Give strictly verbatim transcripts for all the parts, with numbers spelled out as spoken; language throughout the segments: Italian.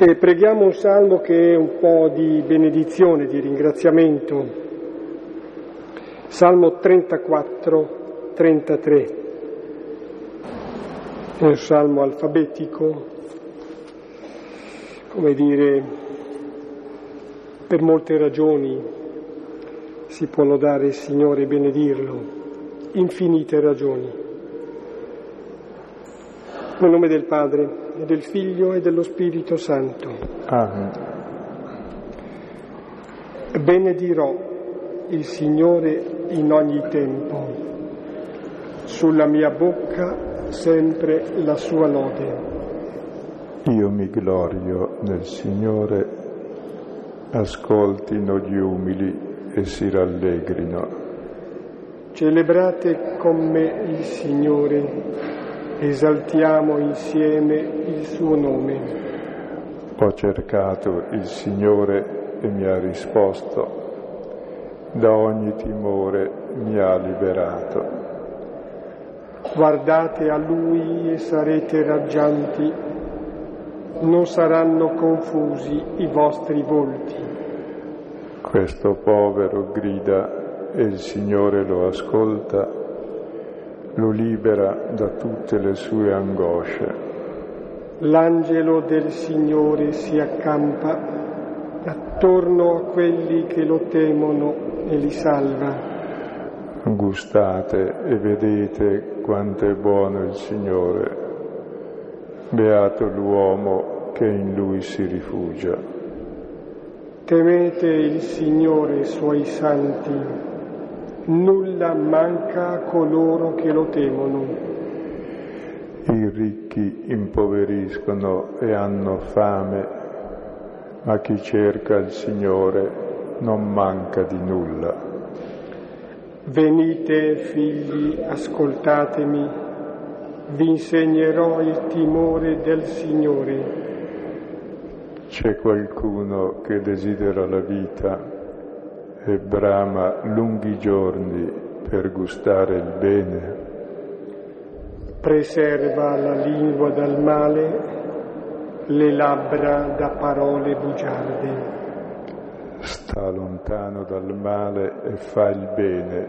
E preghiamo un salmo che è un po' di benedizione, di ringraziamento. Salmo trentaquattro, trentatré. È un salmo alfabetico, come dire, per molte ragioni si può lodare il Signore e benedirlo, infinite ragioni. Nel nome del Padre, e del Figlio e dello Spirito Santo. Amen. Benedirò il Signore in ogni tempo, sulla mia bocca sempre la sua lode. Io mi glorio nel Signore, ascoltino gli umili e si rallegrino. Celebrate con me il Signore, esaltiamo insieme il suo nome. Ho cercato il Signore e mi ha risposto, da ogni timore mi ha liberato. Guardate a Lui e sarete raggianti, non saranno confusi i vostri volti. Questo povero grida e il Signore lo ascolta, lo libera da tutte le sue angosce. L'angelo del Signore si accampa attorno a quelli che lo temono e li salva. Gustate e vedete quanto è buono il Signore. Beato l'uomo che in Lui si rifugia. Temete il Signore e i Suoi santi. Nulla manca a coloro che lo temono. I ricchi impoveriscono e hanno fame, ma chi cerca il Signore non manca di nulla. Venite, figli, ascoltatemi, vi insegnerò il timore del Signore. C'è qualcuno che desidera la vita e brama lunghi giorni per gustare il bene. Preserva la lingua dal male, le labbra da parole bugiarde. Sta lontano dal male e fa il bene,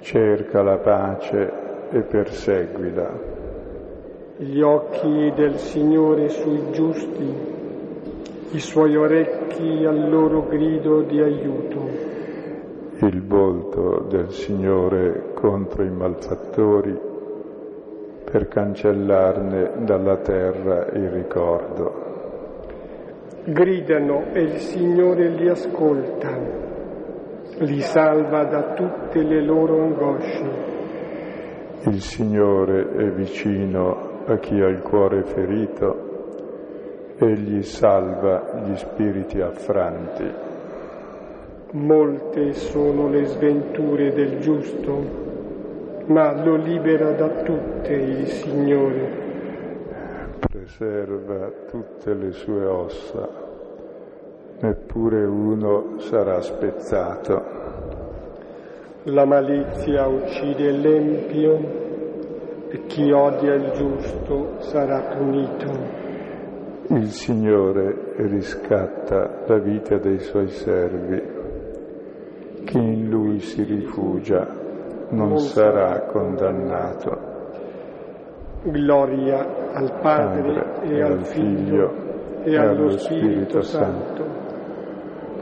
cerca la pace e perseguila. Gli occhi del Signore sui giusti, i suoi orecchi al loro grido di aiuto. Il volto del Signore contro i malfattori, per cancellarne dalla terra il ricordo. Gridano e il Signore li ascolta, li salva da tutte le loro angosce. Il Signore è vicino a chi ha il cuore ferito, egli salva gli spiriti affranti. Molte sono le sventure del giusto, ma lo libera da tutte il Signore. Preserva tutte le sue ossa, neppure uno sarà spezzato. La malizia uccide l'empio, e chi odia il giusto sarà punito. Il Signore riscatta la vita dei Suoi servi. Chi in Lui si rifugia non sarà condannato. Gloria al Padre, Padre e al Figlio e allo Spirito, Spirito Santo,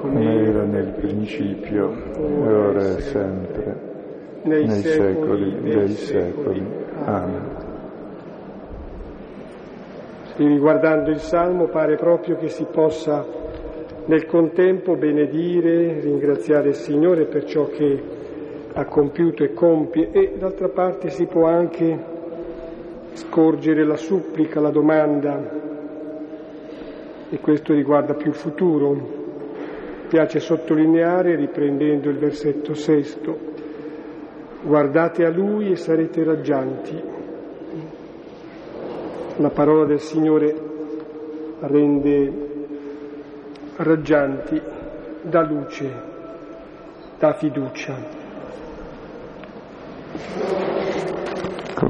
come era nel principio, ora e sempre, nei, nei secoli, secoli dei secoli. secoli. Amen. E riguardando il Salmo pare proprio che si possa nel contempo benedire, ringraziare il Signore per ciò che ha compiuto e compie, e d'altra parte si può anche scorgere la supplica, la domanda, e questo riguarda più il futuro. Piace sottolineare, riprendendo il versetto sesto, guardate a Lui e sarete raggianti. La parola del Signore rende raggianti, dà luce, dà fiducia.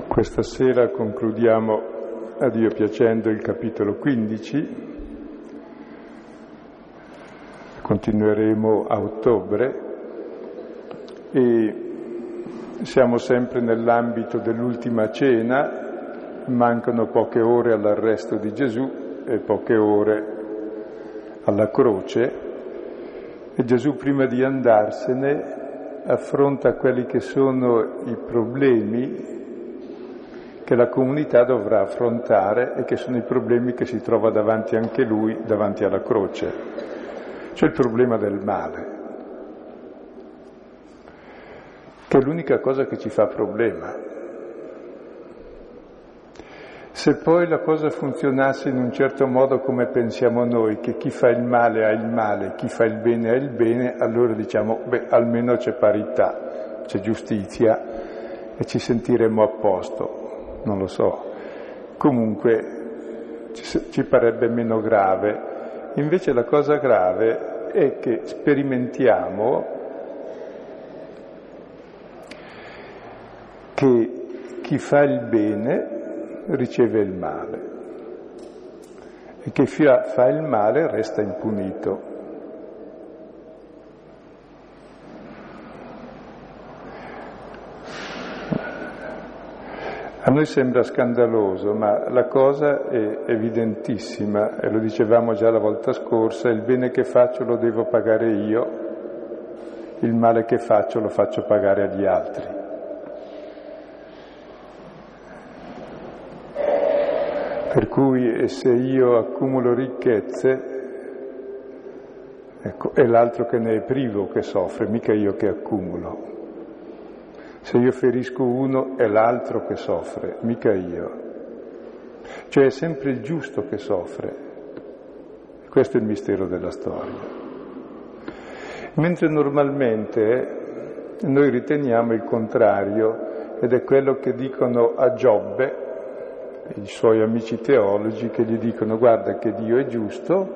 Questa sera concludiamo, a Dio piacendo, il capitolo quindici continueremo a ottobre e siamo sempre nell'ambito dell'ultima cena, mancano poche ore all'arresto di Gesù e poche ore alla croce, e Gesù prima di andarsene affronta quelli che sono i problemi che la comunità dovrà affrontare e che sono i problemi che si trova davanti anche lui, davanti alla croce. C'è il problema del male, che è l'unica cosa che ci fa problema. Se poi la cosa funzionasse in un certo modo come pensiamo noi, che chi fa il male ha il male, chi fa il bene ha il bene, allora diciamo, beh, almeno c'è parità, c'è giustizia e ci sentiremo a posto. Non lo so, comunque ci, ci parebbe meno grave. Invece la cosa grave è che sperimentiamo che chi fa il bene riceve il male e chi fa il male resta impunito. A noi sembra scandaloso, ma la cosa è evidentissima, e lo dicevamo già la volta scorsa: il bene che faccio lo devo pagare io, il male che faccio lo faccio pagare agli altri. Per cui se io accumulo ricchezze, ecco, è l'altro che ne è privo che soffre, mica io che accumulo. Se io ferisco uno è l'altro che soffre, mica io. Cioè è sempre il giusto che soffre. Questo è il mistero della storia. Mentre normalmente noi riteniamo il contrario, ed è quello che dicono a Giobbe i suoi amici teologi, che gli dicono: guarda che Dio è giusto,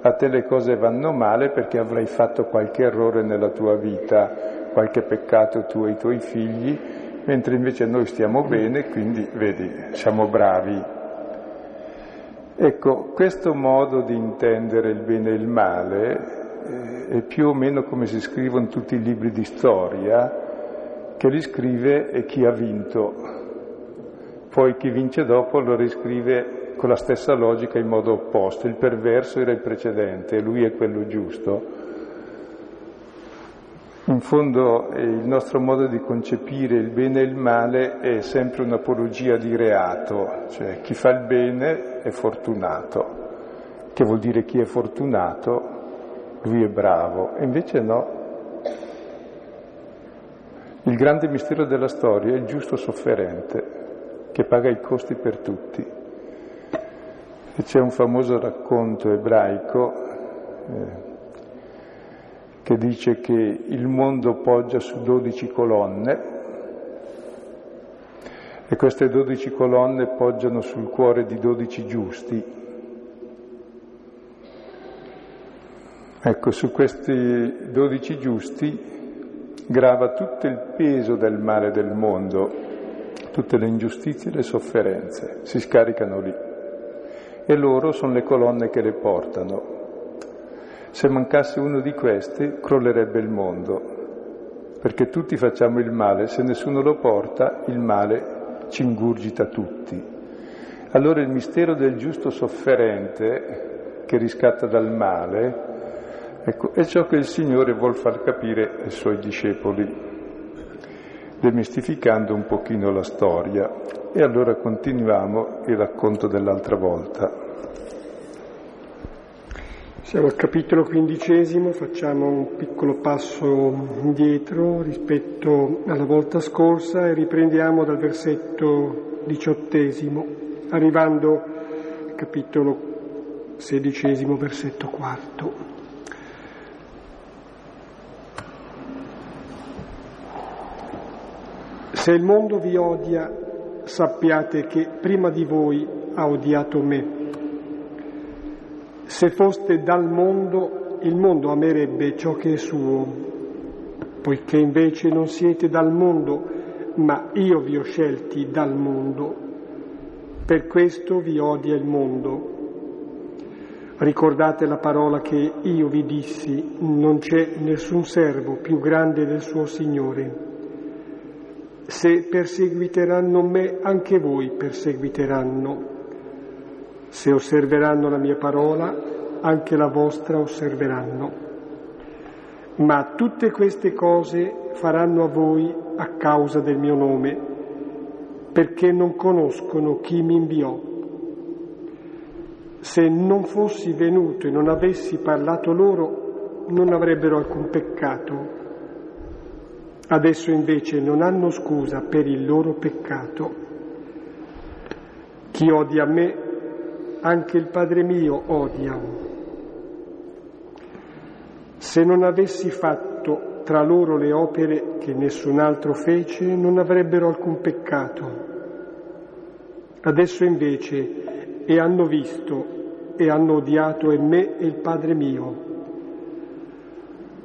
a te le cose vanno male perché avrai fatto qualche errore nella tua vita, qualche peccato tu e i tuoi figli, mentre invece noi stiamo bene, quindi vedi, siamo bravi. Ecco, questo modo di intendere il bene e il male è più o meno come si scrivono tutti i libri di storia, che li scrive e chi ha vinto. Poi chi vince dopo lo riscrive con la stessa logica in modo opposto. Il perverso era il precedente, lui è quello giusto. In fondo eh, il nostro modo di concepire il bene e il male è sempre un'apologia di reato, cioè chi fa il bene è fortunato, che vuol dire chi è fortunato, lui è bravo, e invece no. Il grande mistero della storia è il giusto sofferente, che paga i costi per tutti. E c'è un famoso racconto ebraico, eh, che dice che il mondo poggia su dodici colonne e queste dodici colonne poggiano sul cuore di dodici giusti. Ecco, su questi dodici giusti grava tutto il peso del male del mondo, tutte le ingiustizie e le sofferenze, si scaricano lì e loro sono le colonne che le portano. Se mancasse uno di questi, crollerebbe il mondo, perché tutti facciamo il male, se nessuno lo porta, il male ci ingurgita tutti. Allora il mistero del giusto sofferente, che riscatta dal male, ecco, è ciò che il Signore vuol far capire ai Suoi discepoli, demistificando un pochino la storia. E allora continuiamo il racconto dell'altra volta. Siamo al capitolo quindicesimo, facciamo un piccolo passo indietro rispetto alla volta scorsa e riprendiamo dal versetto diciottesimo, arrivando al capitolo sedicesimo, versetto quarto. Se il mondo vi odia, sappiate che prima di voi ha odiato me. Se foste dal mondo, il mondo amerebbe ciò che è suo, poiché invece non siete dal mondo, ma io vi ho scelti dal mondo. Per questo vi odia il mondo. Ricordate la parola che io vi dissi, non c'è nessun servo più grande del suo Signore. Se perseguiteranno me, anche voi perseguiteranno. Se osserveranno la mia parola, anche la vostra osserveranno. Ma tutte queste cose faranno a voi a causa del mio nome, perché non conoscono chi mi inviò. Se non fossi venuto e non avessi parlato loro, non avrebbero alcun peccato. Adesso invece non hanno scusa per il loro peccato. Chi odia me, anche il Padre mio odia. Se non avessi fatto tra loro le opere che nessun altro fece, non avrebbero alcun peccato. Adesso invece, e hanno visto, e hanno odiato e me e il Padre mio.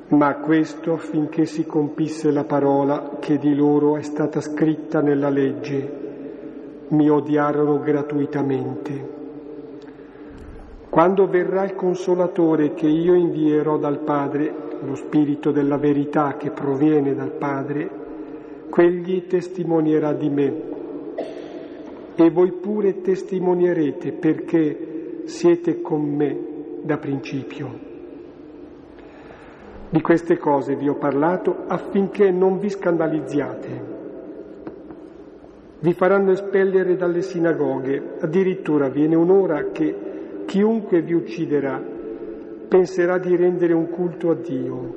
Ma questo affinché si compisse la parola che di loro è stata scritta nella legge, mi odiarono gratuitamente. Quando verrà il Consolatore che io invierò dal Padre, lo Spirito della verità che proviene dal Padre, quegli testimonierà di me. E voi pure testimonierete perché siete con me da principio. Di queste cose vi ho parlato affinché non vi scandalizziate. Vi faranno espellere dalle sinagoghe, addirittura viene un'ora che chiunque vi ucciderà penserà di rendere un culto a Dio.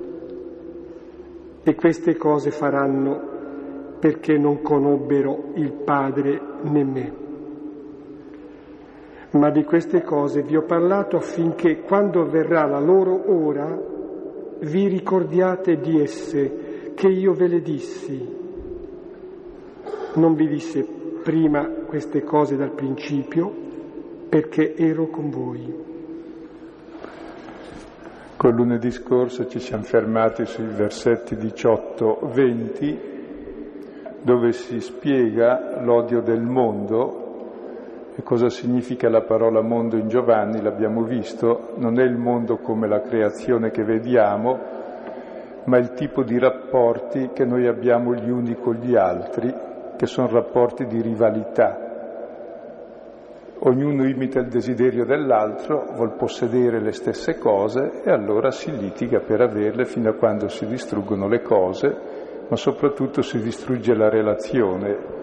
E queste cose faranno perché non conobbero il Padre né me. Ma di queste cose vi ho parlato affinché quando avverrà la loro ora vi ricordiate di esse, che io ve le dissi. Non vi disse prima queste cose dal principio, perché ero con voi. Col lunedì scorso ci siamo fermati sui versetti diciotto venti, dove si spiega l'odio del mondo. E cosa significa la parola mondo in Giovanni? L'abbiamo visto, non è il mondo come la creazione che vediamo, ma il tipo di rapporti che noi abbiamo gli uni con gli altri, che sono rapporti di rivalità. Ognuno imita il desiderio dell'altro, vuol possedere le stesse cose e allora si litiga per averle fino a quando si distruggono le cose, ma soprattutto si distrugge la relazione.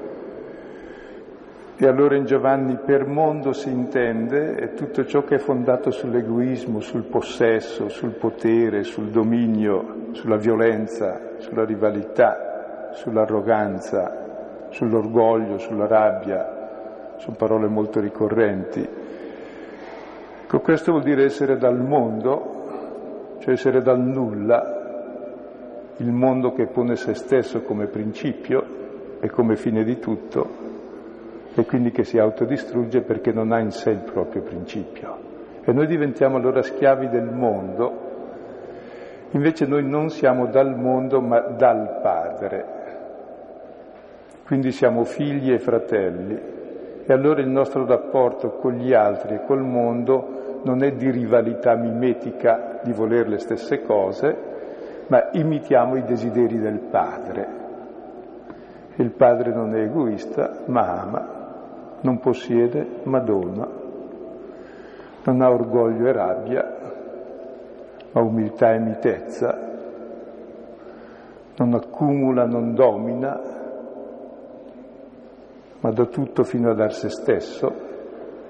E allora in Giovanni per mondo si intende è tutto ciò che è fondato sull'egoismo, sul possesso, sul potere, sul dominio, sulla violenza, sulla rivalità, sull'arroganza, sull'orgoglio, sulla rabbia. Sono parole molto ricorrenti. Ecco, questo vuol dire essere dal mondo, cioè essere dal nulla, il mondo che pone se stesso come principio e come fine di tutto, e quindi che si autodistrugge perché non ha in sé il proprio principio. E noi diventiamo allora schiavi del mondo. Invece noi non siamo dal mondo, ma dal Padre. Quindi siamo figli e fratelli. E allora il nostro rapporto con gli altri e col mondo non è di rivalità mimetica, di voler le stesse cose, ma imitiamo i desideri del Padre. Il Padre non è egoista, ma ama. Non possiede, ma dona. Non ha orgoglio e rabbia, ma umiltà e mitezza. Non accumula, non domina, ma dà tutto fino a dar se stesso,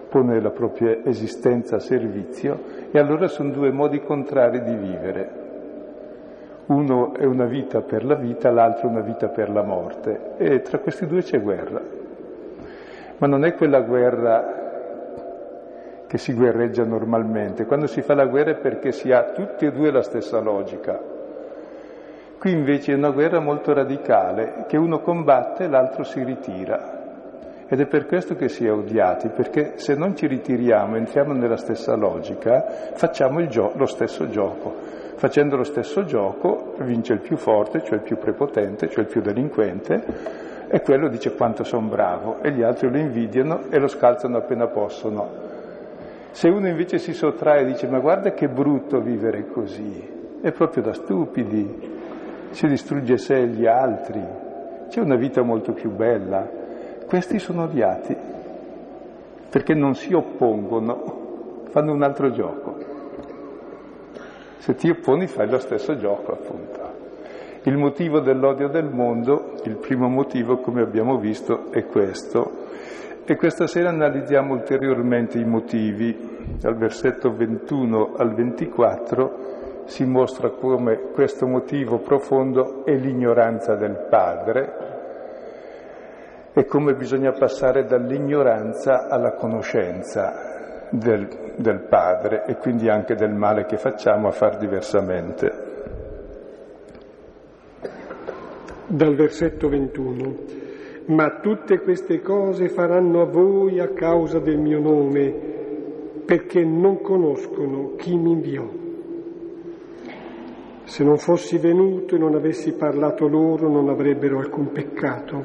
pone la propria esistenza a servizio. E allora sono due modi contrari di vivere. Uno è una vita per la vita, l'altro una vita per la morte. E tra questi due c'è guerra. Ma non è quella guerra che si guerreggia normalmente. Quando si fa la guerra è perché si ha tutti e due la stessa logica. Qui invece è una guerra molto radicale, che uno combatte e l'altro si ritira. Ed è per questo che si è odiati, perché se non ci ritiriamo, entriamo nella stessa logica, facciamo il gio- lo stesso gioco. Facendo lo stesso gioco vince il più forte, cioè il più prepotente, cioè il più delinquente, e quello dice quanto son bravo, e gli altri lo invidiano e lo scalzano appena possono. Se uno invece si sottrae e dice ma guarda che brutto vivere così, è proprio da stupidi, si distrugge sé e gli altri, c'è una vita molto più bella, questi sono odiati perché non si oppongono, fanno un altro gioco. Se ti opponi fai lo stesso gioco, appunto. Il motivo dell'odio del mondo, il primo motivo come abbiamo visto è questo. E questa sera analizziamo ulteriormente i motivi. Dal versetto ventuno al ventiquattro si mostra come questo motivo profondo è l'ignoranza del Padre e come bisogna passare dall'ignoranza alla conoscenza del, del Padre e quindi anche del male che facciamo a far diversamente. Dal versetto ventuno. Ma tutte queste cose faranno a voi a causa del mio nome, perché non conoscono chi mi inviò. Se non fossi venuto e non avessi parlato loro, non avrebbero alcun peccato.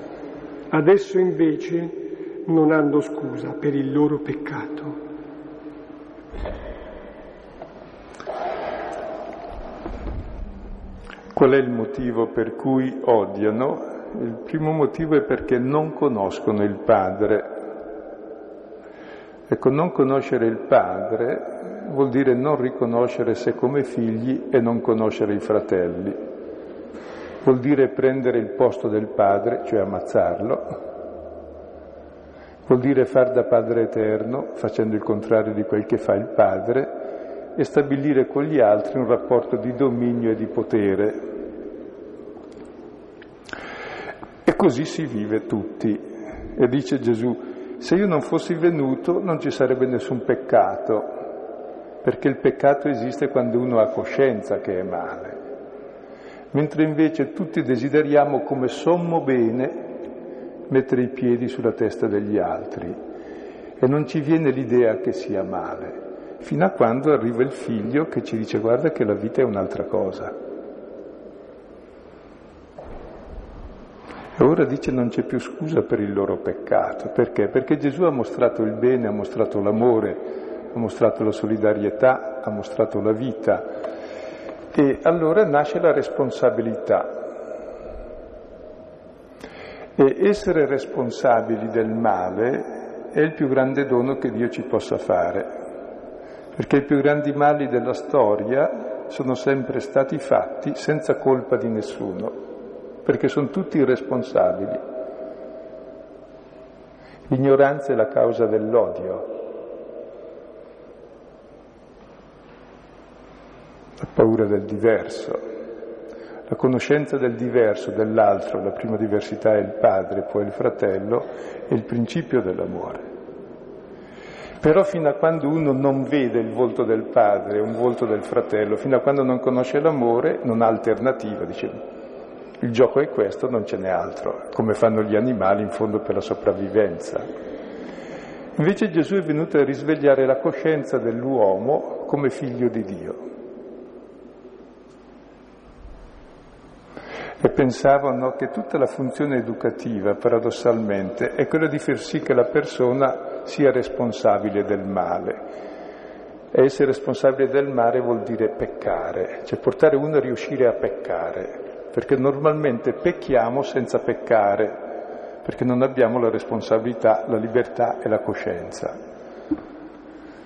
Adesso invece non hanno scusa per il loro peccato. Qual è il motivo per cui odiano? Il primo motivo è perché non conoscono il Padre. Ecco, non conoscere il Padre vuol dire non riconoscere sé come figli e non conoscere i fratelli. Vuol dire prendere il posto del Padre, cioè ammazzarlo. Vuol dire far da Padre eterno, facendo il contrario di quel che fa il Padre, e stabilire con gli altri un rapporto di dominio e di potere. E così si vive tutti. E dice Gesù, se io non fossi venuto non ci sarebbe nessun peccato, perché il peccato esiste quando uno ha coscienza che è male. Mentre invece tutti desideriamo come sommo bene mettere i piedi sulla testa degli altri e non ci viene l'idea che sia male, fino a quando arriva il figlio che ci dice guarda che la vita è un'altra cosa. E ora dice non c'è più scusa per il loro peccato. Perché? Perché Gesù ha mostrato il bene, ha mostrato l'amore, ha mostrato la solidarietà, ha mostrato la vita. E allora nasce la responsabilità. E essere responsabili del male è il più grande dono che Dio ci possa fare. Perché i più grandi mali della storia sono sempre stati fatti senza colpa di nessuno. Perché sono tutti irresponsabili. L'ignoranza è la causa dell'odio. La paura del diverso. La conoscenza del diverso, dell'altro, la prima diversità è il padre, poi il fratello, è il principio dell'amore. Però fino a quando uno non vede il volto del padre, un volto del fratello, fino a quando non conosce l'amore, non ha alternativa, dice. Il gioco è questo, non ce n'è altro, come fanno gli animali in fondo per la sopravvivenza. Invece Gesù è venuto a risvegliare la coscienza dell'uomo come figlio di Dio. E pensavano che tutta la funzione educativa, paradossalmente, è quella di far sì che la persona sia responsabile del male. E essere responsabile del male vuol dire peccare, cioè portare uno a riuscire a peccare. Perché normalmente pecchiamo senza peccare, perché non abbiamo la responsabilità, la libertà e la coscienza.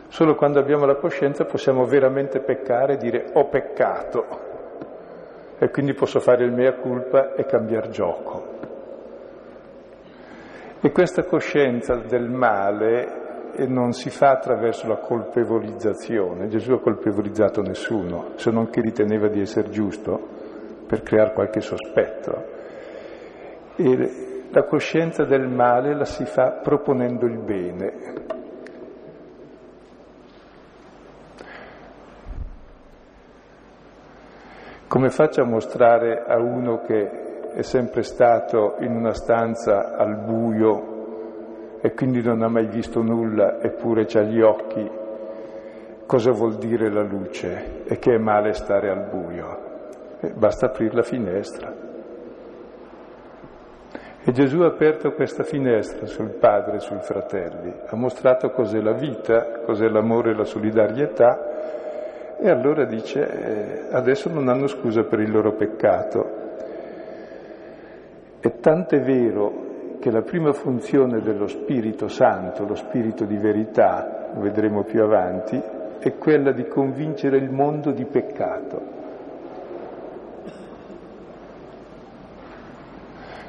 Solo quando abbiamo la coscienza possiamo veramente peccare e dire ho peccato e quindi posso fare il mea culpa e cambiare gioco. E questa coscienza del male non si fa attraverso la colpevolizzazione. Gesù ha colpevolizzato nessuno, se non che riteneva di essere giusto, per creare qualche sospetto. E la coscienza del male la si fa proponendo il bene. Come faccio a mostrare a uno che è sempre stato in una stanza al buio e quindi non ha mai visto nulla eppure c'ha gli occhi cosa vuol dire la luce e che è male stare al buio? Basta aprire la finestra. E Gesù ha aperto questa finestra sul padre e sui fratelli, ha mostrato cos'è la vita, cos'è l'amore e la solidarietà, e allora dice eh, adesso non hanno scusa per il loro peccato. E tant'è vero che la prima funzione dello Spirito Santo, lo Spirito di verità, lo vedremo più avanti, è quella di convincere il mondo di peccato.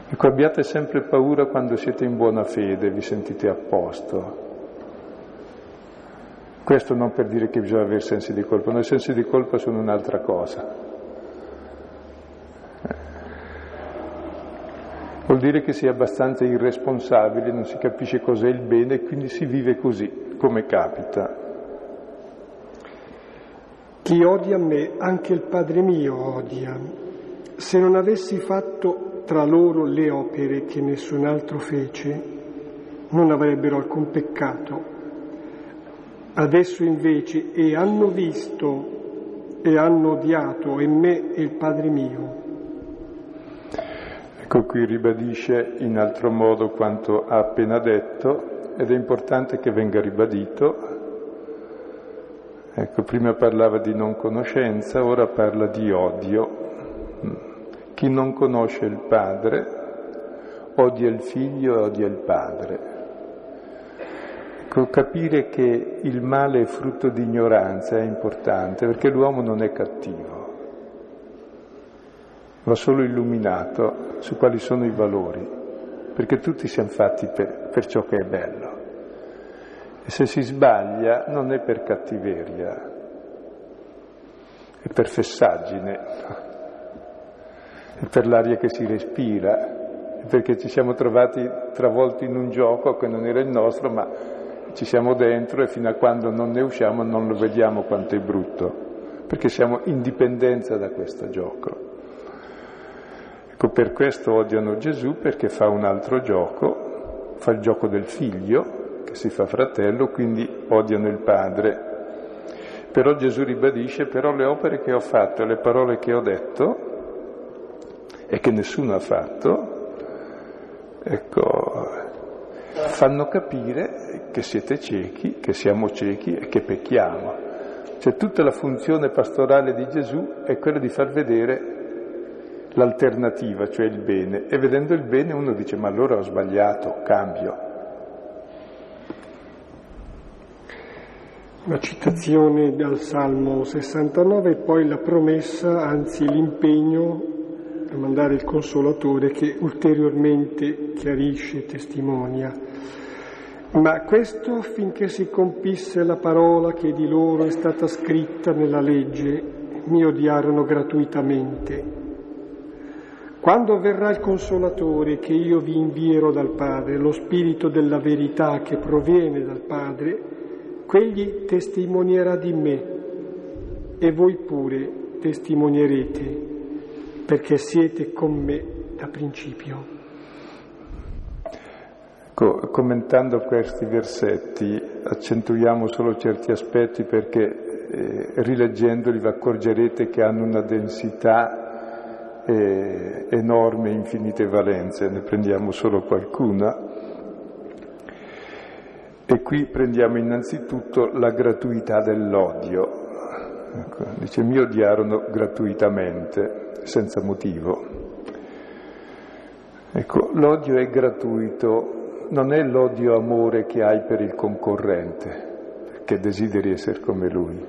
Ecco, abbiate sempre paura quando siete in buona fede, vi sentite a posto. Questo non per dire che bisogna avere sensi di colpa, ma i sensi di colpa sono un'altra cosa. Vuol dire che si è abbastanza irresponsabili, non si capisce cos'è il bene e quindi si vive così, come capita. Chi odia me, anche il Padre mio odia. Se non avessi fatto tra loro le opere che nessun altro fece, non avrebbero alcun peccato. Adesso invece, e hanno visto, e hanno odiato, e me e il Padre mio. Ecco, qui ribadisce in altro modo quanto ha appena detto, ed è importante che venga ribadito. Ecco, prima parlava di non conoscenza, ora parla di odio. Chi non conosce il padre odia il figlio e odia il padre. Ecco, capire che il male è frutto di ignoranza è importante, perché l'uomo non è cattivo, va solo illuminato su quali sono i valori, perché tutti siamo fatti per, per ciò che è bello. E se si sbaglia non è per cattiveria, è per fessaggine, è per l'aria che si respira, è perché ci siamo trovati travolti in un gioco che non era il nostro, ma ci siamo dentro e fino a quando non ne usciamo non lo vediamo quanto è brutto, perché siamo in dipendenza da questo gioco. Ecco, per questo odiano Gesù, perché fa un altro gioco, fa il gioco del figlio, che si fa fratello, quindi odiano il padre. Però Gesù ribadisce, però le opere che ho fatto e le parole che ho detto, e che nessuno ha fatto, ecco, fanno capire che siete ciechi, che siamo ciechi e che pecchiamo. Cioè tutta la funzione pastorale di Gesù è quella di far vedere l'alternativa, cioè il bene, e vedendo il bene uno dice ma allora ho sbagliato, cambio. Una citazione dal Salmo sessantanove e poi la promessa, anzi l'impegno a mandare il Consolatore, che ulteriormente chiarisce e testimonia. Ma questo affinché si compisse la parola che di loro è stata scritta nella legge, mi odiarono gratuitamente. Quando verrà il Consolatore che io vi invierò dal Padre, lo Spirito della verità che proviene dal Padre, quegli testimonierà di me, e voi pure testimonierete, perché siete con me da principio. Co- commentando questi versetti accentuiamo solo certi aspetti, perché eh, rileggendoli vi accorgerete che hanno una densità eh, enorme, infinite valenze, ne prendiamo solo qualcuna. E qui prendiamo innanzitutto la gratuità dell'odio. Ecco, dice, mi odiarono gratuitamente, senza motivo. Ecco, l'odio è gratuito, non è l'odio amore che hai per il concorrente, perché desideri essere come lui,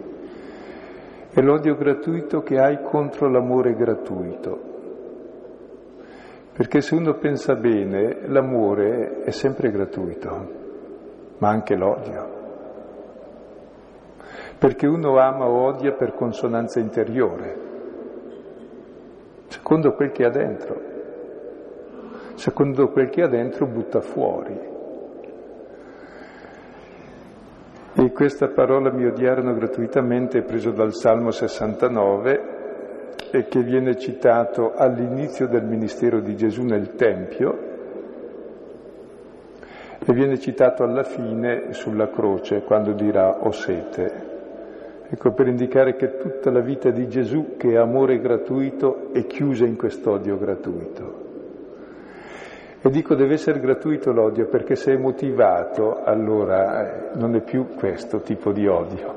è l'odio gratuito che hai contro l'amore gratuito, perché se uno pensa bene l'amore è sempre gratuito, ma anche l'odio, perché uno ama o odia per consonanza interiore, secondo quel che ha dentro, secondo quel che ha dentro butta fuori. E questa parola mi odiarono gratuitamente è presa dal Salmo sessantanove e che viene citato all'inizio del ministero di Gesù nel Tempio e viene citato alla fine sulla croce quando dirà ho sete. Ecco, per indicare che tutta la vita di Gesù, che è amore gratuito, è chiusa in quest'odio gratuito. E dico deve essere gratuito l'odio, perché se è motivato allora non è più questo tipo di odio,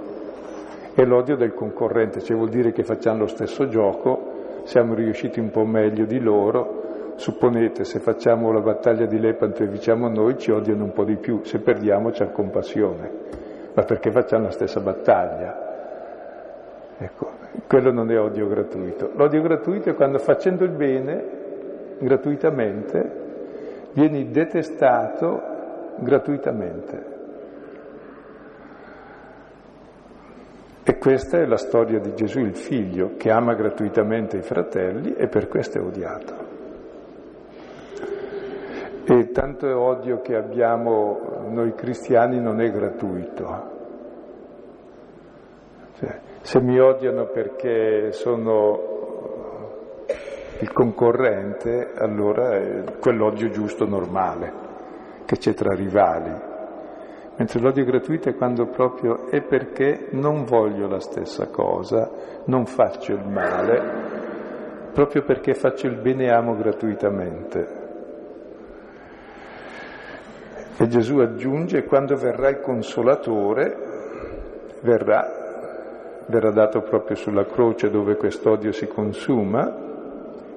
è l'odio del concorrente, cioè vuol dire che facciamo lo stesso gioco, siamo riusciti un po' meglio di loro, supponete se facciamo la battaglia di Lepanto e vinciamo noi ci odiano un po' di più, se perdiamo c'è compassione, ma perché facciamo la stessa battaglia? Ecco, quello non è odio gratuito. L'odio gratuito è quando facendo il bene gratuitamente vieni detestato gratuitamente. E questa è la storia di Gesù, il figlio, che ama gratuitamente i fratelli e per questo è odiato. E tanto odio che abbiamo noi cristiani non è gratuito. Cioè, se mi odiano perché sono il concorrente, allora è quell'odio giusto, normale, che c'è tra rivali. Mentre l'odio gratuito è quando proprio è perché non voglio la stessa cosa, non faccio il male, proprio perché faccio il bene e amo gratuitamente. E Gesù aggiunge, quando verrà il Consolatore, verrà, verrà dato proprio sulla croce dove quest'odio si consuma,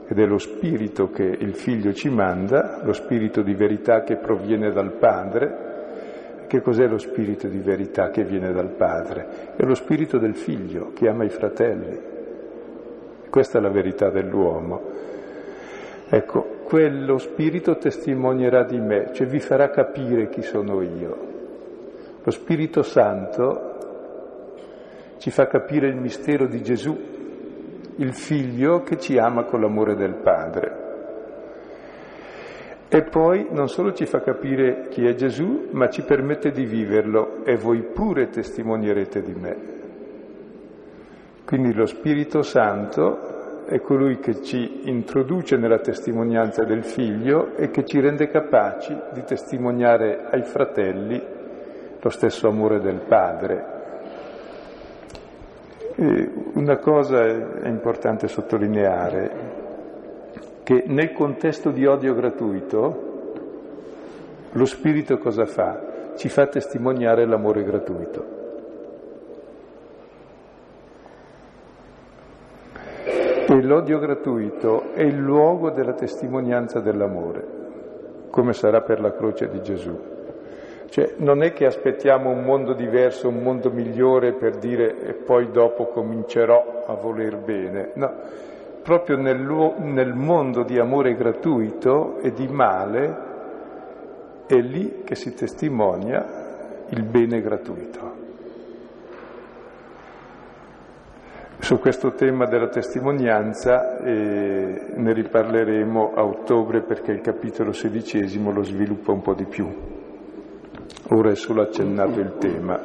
ed è lo Spirito che il Figlio ci manda, lo Spirito di verità che proviene dal Padre. Che cos'è lo Spirito di verità che viene dal Padre? È lo Spirito del Figlio che ama i fratelli. Questa è la verità dell'uomo. Ecco, quello Spirito testimonierà di me, cioè vi farà capire chi sono io. Lo Spirito Santo ci fa capire il mistero di Gesù, il Figlio che ci ama con l'amore del Padre. E poi non solo ci fa capire chi è Gesù, ma ci permette di viverlo, e voi pure testimonierete di me. Quindi lo Spirito Santo è colui che ci introduce nella testimonianza del Figlio e che ci rende capaci di testimoniare ai fratelli lo stesso amore del Padre. Una cosa è importante sottolineare, che nel contesto di odio gratuito lo Spirito cosa fa? Ci fa testimoniare l'amore gratuito. E l'odio gratuito è il luogo della testimonianza dell'amore, come sarà per la croce di Gesù. Cioè, non è che aspettiamo un mondo diverso, un mondo migliore per dire e poi dopo comincerò a voler bene. No, proprio nel, nel mondo di amore gratuito e di male è lì che si testimonia il bene gratuito. Su questo tema della testimonianza eh, ne riparleremo a ottobre, perché il capitolo sedicesimo lo sviluppa un po' di più. Ora è solo accennato il tema.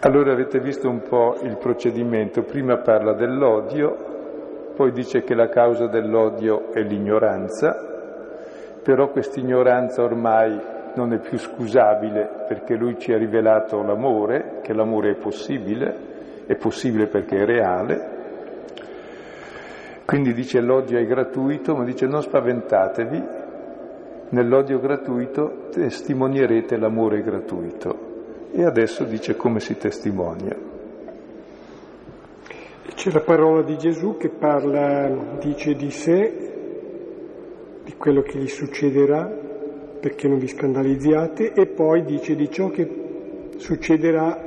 Allora avete visto un po' il procedimento. Prima parla dell'odio, poi dice che la causa dell'odio è l'ignoranza, però quest'ignoranza ormai non è più scusabile, perché lui ci ha rivelato l'amore, che l'amore è possibile, è possibile perché è reale. Quindi dice l'odio è gratuito, ma dice non spaventatevi, nell'odio gratuito testimonierete l'amore gratuito. E adesso dice come si testimonia. C'è la parola di Gesù che parla, dice di sé, di quello che gli succederà, perché non vi scandalizziate, e poi dice di ciò che succederà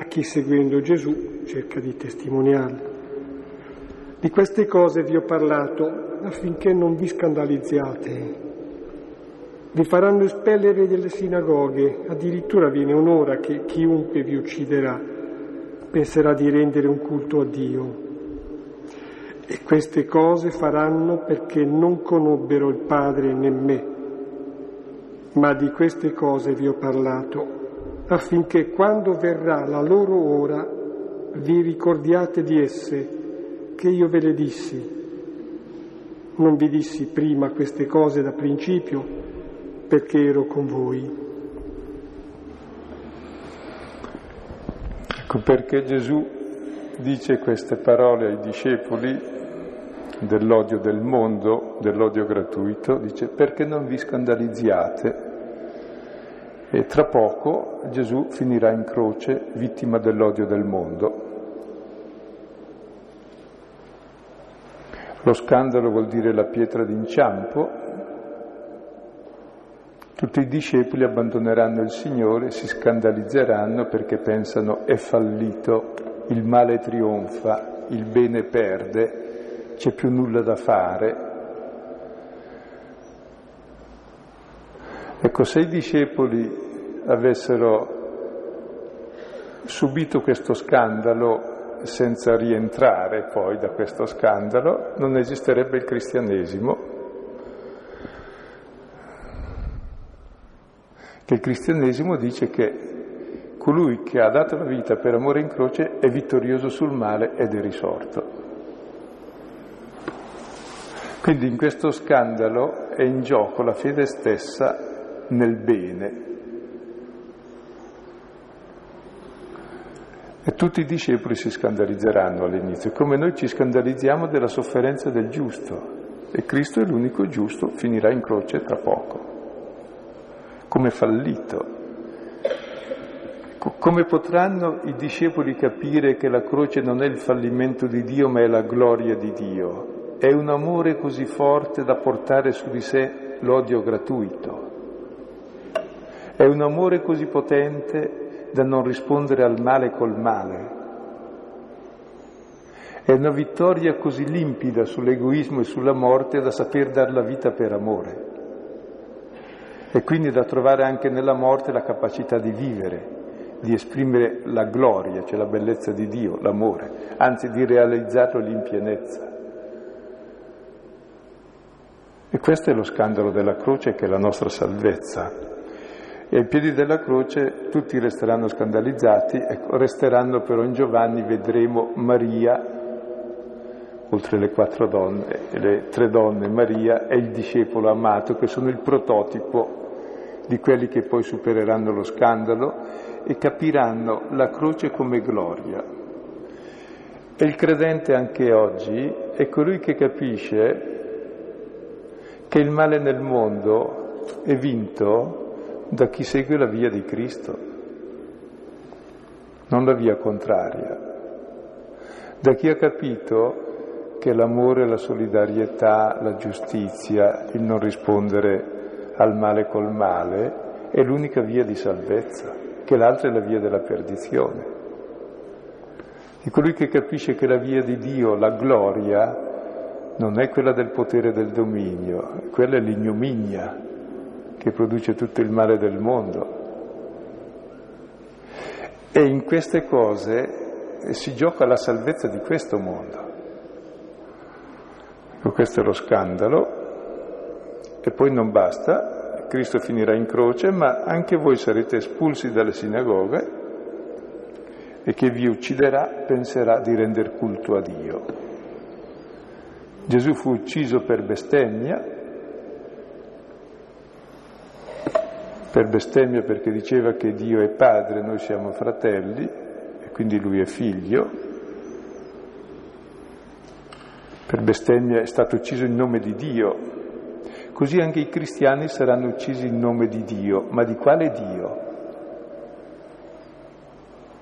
a chi seguendo Gesù cerca di testimoniarlo. Di queste cose vi ho parlato affinché non vi scandalizziate. Vi faranno espellere delle sinagoghe, addirittura viene un'ora che chiunque vi ucciderà penserà di rendere un culto a Dio. E queste cose faranno perché non conobbero il Padre né me. Ma di queste cose vi ho parlato, affinché quando verrà la loro ora vi ricordiate di esse, che io ve le dissi. Non vi dissi prima queste cose da principio, perché ero con voi. Ecco perché Gesù dice queste parole ai discepoli dell'odio del mondo, dell'odio gratuito, dice perché non vi scandalizziate. E tra poco Gesù finirà in croce, vittima dell'odio del mondo. Lo scandalo vuol dire la pietra d'inciampo. Tutti i discepoli abbandoneranno il Signore, si scandalizzeranno perché pensano è fallito, il male trionfa, il bene perde, c'è più nulla da fare. Ecco, se i discepoli avessero subito questo scandalo senza rientrare poi da questo scandalo, non esisterebbe il cristianesimo. Che il cristianesimo dice che colui che ha dato la vita per amore in croce è vittorioso sul male ed è risorto. Quindi in questo scandalo è in gioco la fede stessa nel bene. E tutti i discepoli si scandalizzeranno all'inizio, come noi ci scandalizziamo della sofferenza del giusto, e Cristo è l'unico giusto, finirà in croce tra poco, come fallito. Come potranno i discepoli capire che la croce non è il fallimento di Dio, ma è la gloria di Dio? È un amore così forte da portare su di sé l'odio gratuito. È un amore così potente da non rispondere al male col male. È una vittoria così limpida sull'egoismo e sulla morte da saper dare la vita per amore. E quindi da trovare anche nella morte la capacità di vivere, di esprimere la gloria, cioè la bellezza di Dio, l'amore, anzi di realizzarlo l'impienezza. E questo è lo scandalo della croce che è la nostra salvezza. E ai piedi della croce tutti resteranno scandalizzati, ecco, resteranno però in Giovanni, vedremo Maria, oltre le quattro donne, le tre donne, Maria è il discepolo amato, che sono il prototipo di quelli che poi supereranno lo scandalo e capiranno la croce come gloria. E il credente anche oggi è colui che capisce che il male nel mondo è vinto da chi segue la via di Cristo, non la via contraria, da chi ha capito che l'amore, la solidarietà, la giustizia, il non rispondere al male col male è l'unica via di salvezza, che l'altra è la via della perdizione. E colui che capisce che la via di Dio, la gloria, non è quella del potere e del dominio, quella è l'ignominia che produce tutto il male del mondo. E in queste cose si gioca la salvezza di questo mondo. Ecco, questo è lo scandalo. E poi non basta, Cristo finirà in croce, ma anche voi sarete espulsi dalle sinagoghe, e chi vi ucciderà penserà di rendere culto a Dio. Gesù fu ucciso per bestemmia, per bestemmia perché diceva che Dio è padre, noi siamo fratelli e quindi lui è figlio. Per bestemmia è stato ucciso in nome di Dio. Così anche i cristiani saranno uccisi in nome di Dio. Ma di quale Dio?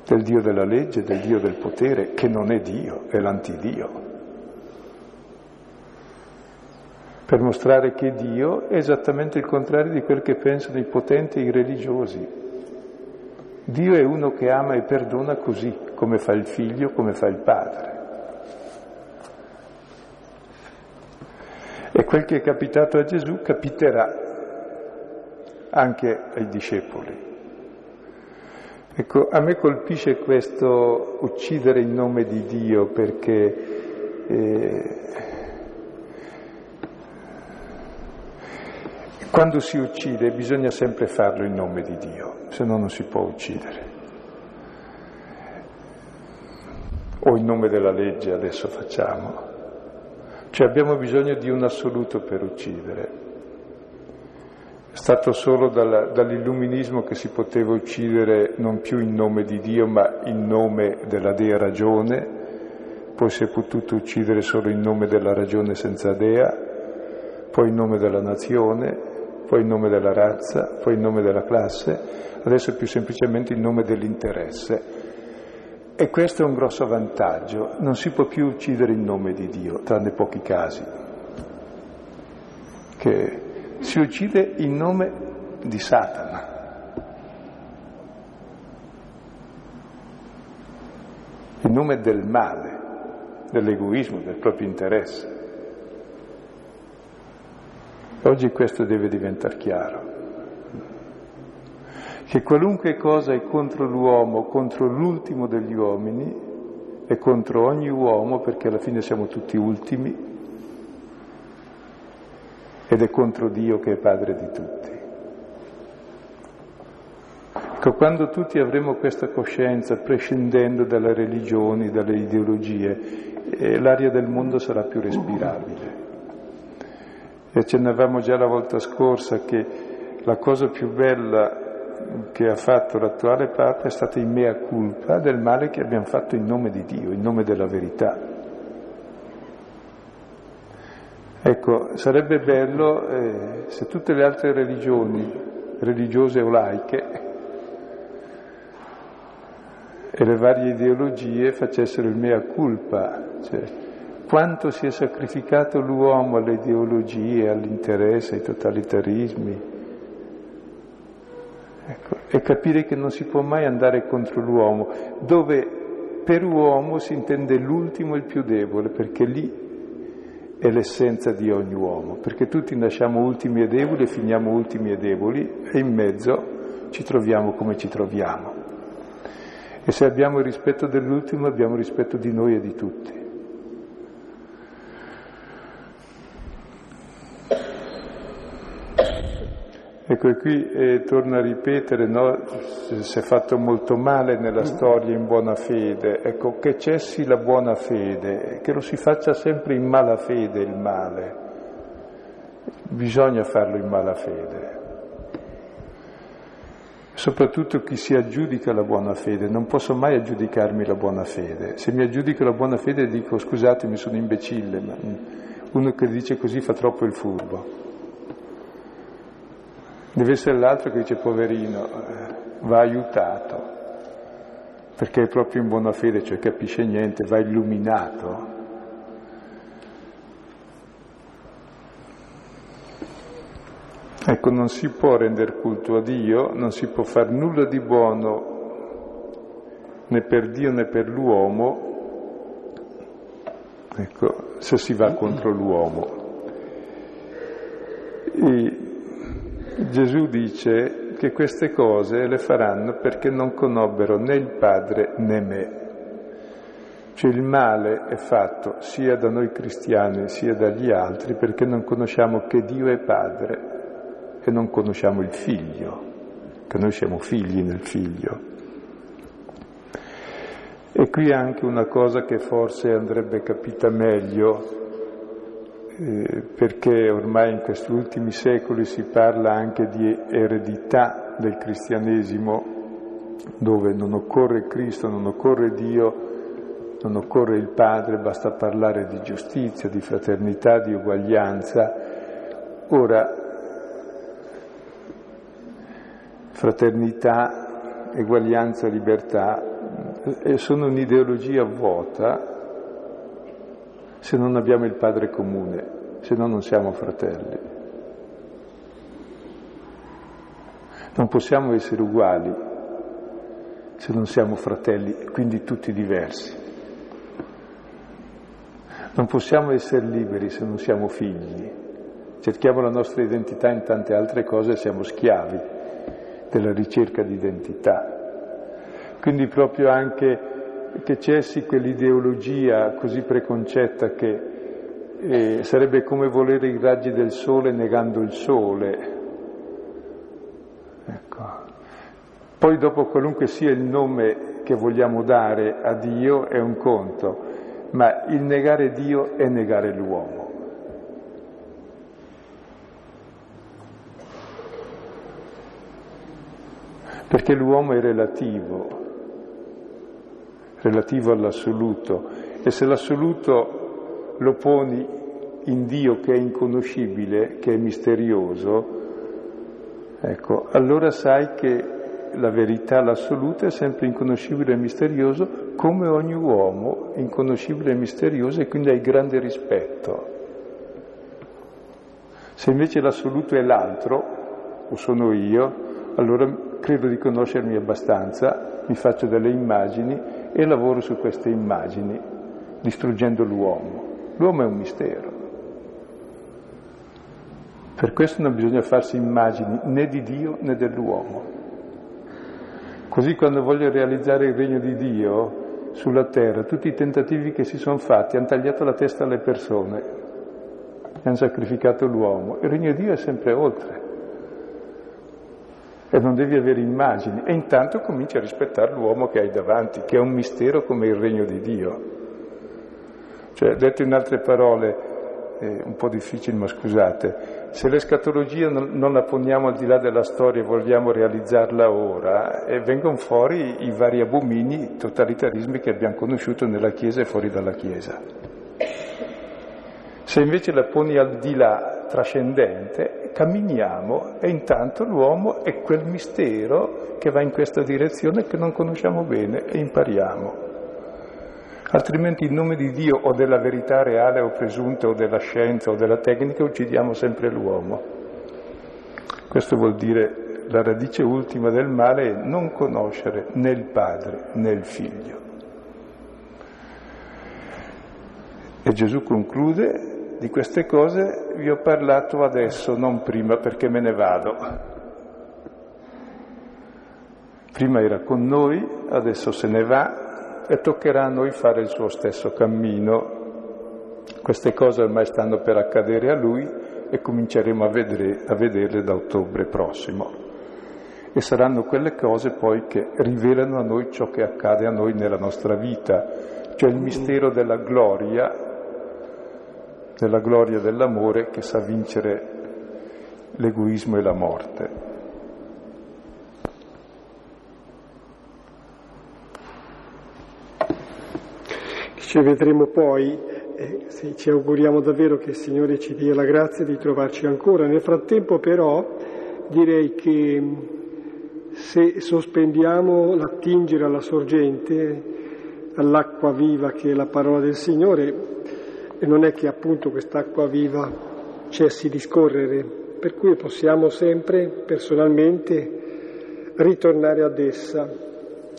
Del Dio della legge, del Dio del potere, che non è Dio, è l'antidio. Per mostrare che Dio è esattamente il contrario di quel che pensano i potenti e i religiosi. Dio è uno che ama e perdona così, come fa il figlio, come fa il padre. E quel che è capitato a Gesù capiterà anche ai discepoli. Ecco, a me colpisce questo uccidere in nome di Dio, perché... Eh, Quando si uccide bisogna sempre farlo in nome di Dio, se no non si può uccidere. O in nome della legge adesso facciamo. Cioè abbiamo bisogno di un assoluto per uccidere. È stato solo dalla, dall'illuminismo che si poteva uccidere non più in nome di Dio, ma in nome della Dea ragione. Poi si è potuto uccidere solo in nome della ragione senza Dea. poi il nome della nazione, poi il nome della razza, poi il nome della classe, adesso più semplicemente il nome dell'interesse. E questo è un grosso vantaggio, non si può più uccidere il nome di Dio, tranne pochi casi, che si uccide il nome di Satana. Il nome del male, dell'egoismo, del proprio interesse. Oggi questo deve diventare chiaro. Che qualunque cosa è contro l'uomo, contro l'ultimo degli uomini, è contro ogni uomo, perché alla fine siamo tutti ultimi, ed è contro Dio che è padre di tutti. Ecco, quando tutti avremo questa coscienza, prescindendo dalle religioni, dalle ideologie, eh, l'aria del mondo sarà più respirabile. E accennavamo già la volta scorsa che la cosa più bella che ha fatto l'attuale Papa è stata il mea culpa del male che abbiamo fatto in nome di Dio, in nome della verità. Ecco, sarebbe bello eh, se tutte le altre religioni, religiose o laiche, e le varie ideologie facessero il mea culpa, cioè quanto si è sacrificato l'uomo alle ideologie, all'interesse, ai totalitarismi. Ecco, e capire che non si può mai andare contro l'uomo, dove per uomo si intende l'ultimo e il più debole, perché lì è l'essenza di ogni uomo, perché tutti nasciamo ultimi e deboli e finiamo ultimi e deboli, e in mezzo ci troviamo come ci troviamo. E se abbiamo il rispetto dell'ultimo, abbiamo il rispetto di noi e di tutti. Ecco, e qui eh, torno a ripetere, no? Si è fatto molto male nella storia in buona fede. Ecco, che cessi la buona fede, che lo si faccia sempre in mala fede il male. Bisogna farlo in mala fede. Soprattutto chi si aggiudica la buona fede, non posso mai aggiudicarmi la buona fede. Se mi aggiudico la buona fede dico, scusatemi, sono imbecille, ma uno che dice così fa troppo il furbo. Deve essere l'altro che dice, poverino, va aiutato, perché è proprio in buona fede, cioè capisce niente, va illuminato. Ecco, non si può rendere culto a Dio, non si può far nulla di buono né per Dio né per l'uomo, ecco, se si va contro l'uomo. E Gesù dice che queste cose le faranno perché non conobbero né il Padre né me. Cioè il male è fatto sia da noi cristiani sia dagli altri perché non conosciamo che Dio è Padre e non conosciamo il Figlio, che noi siamo figli nel Figlio. E qui anche una cosa che forse andrebbe capita meglio, Eh, perché ormai in questi ultimi secoli si parla anche di eredità del cristianesimo, dove non occorre Cristo, non occorre Dio, non occorre il Padre, basta parlare di giustizia, di fraternità, di uguaglianza. Ora, fraternità, uguaglianza, libertà eh, sono un'ideologia vuota se non abbiamo il Padre comune, se no non siamo fratelli. Non possiamo essere uguali se non siamo fratelli, quindi tutti diversi. Non possiamo essere liberi se non siamo figli. Cerchiamo la nostra identità in tante altre cose e siamo schiavi della ricerca di identità. Quindi proprio anche che cessi quell'ideologia così preconcetta che eh, sarebbe come volere i raggi del sole negando il sole. Ecco. Poi dopo qualunque sia il nome che vogliamo dare a Dio è un conto, ma il negare Dio è negare l'uomo. Perché l'uomo è relativo. relativo all'assoluto, e se l'assoluto lo poni in Dio che è inconoscibile, che è misterioso, ecco, allora sai che la verità, l'assoluta, è sempre inconoscibile e misterioso, come ogni uomo, inconoscibile e misterioso, e quindi hai grande rispetto. Se invece l'assoluto è l'altro, o sono io, allora credo di conoscermi abbastanza, mi faccio delle immagini e lavoro su queste immagini, distruggendo l'uomo. L'uomo è un mistero. Per questo non bisogna farsi immagini né di Dio né dell'uomo. Così quando voglio realizzare il regno di Dio sulla terra, tutti i tentativi che si sono fatti hanno tagliato la testa alle persone e hanno sacrificato l'uomo. Il regno di Dio è sempre oltre e non devi avere immagini, e intanto cominci a rispettare l'uomo che hai davanti, che è un mistero come il regno di Dio. Cioè, detto in altre parole, Eh, un po' difficile, ma scusate, se l'escatologia non, non la poniamo al di là della storia e vogliamo realizzarla ora, eh, vengono fuori i vari abomini, totalitarismi che abbiamo conosciuto nella Chiesa e fuori dalla Chiesa. Se invece la poni al di là, trascendente, camminiamo, e intanto l'uomo è quel mistero che va in questa direzione, che non conosciamo bene, e impariamo. Altrimenti in nome di Dio o della verità reale o presunta o della scienza o della tecnica uccidiamo sempre l'uomo. Questo vuol dire la radice ultima del male è non conoscere né il Padre né il Figlio. E Gesù conclude: di queste cose vi ho parlato adesso, non prima, perché me ne vado. Prima era con noi, adesso se ne va, e toccherà a noi fare il suo stesso cammino. Queste cose ormai stanno per accadere a lui e cominceremo a, vedere, a vederle da ottobre prossimo, e saranno quelle cose poi che rivelano a noi ciò che accade a noi nella nostra vita, cioè il mistero della gloria, della gloria dell'amore che sa vincere l'egoismo e la morte. Ci vedremo poi, eh, se ci auguriamo davvero che il Signore ci dia la grazia di trovarci ancora. Nel frattempo però direi che se sospendiamo l'attingere alla sorgente, all'acqua viva che è la parola del Signore, e non è che appunto quest'acqua viva cessi di scorrere, per cui possiamo sempre personalmente ritornare ad essa.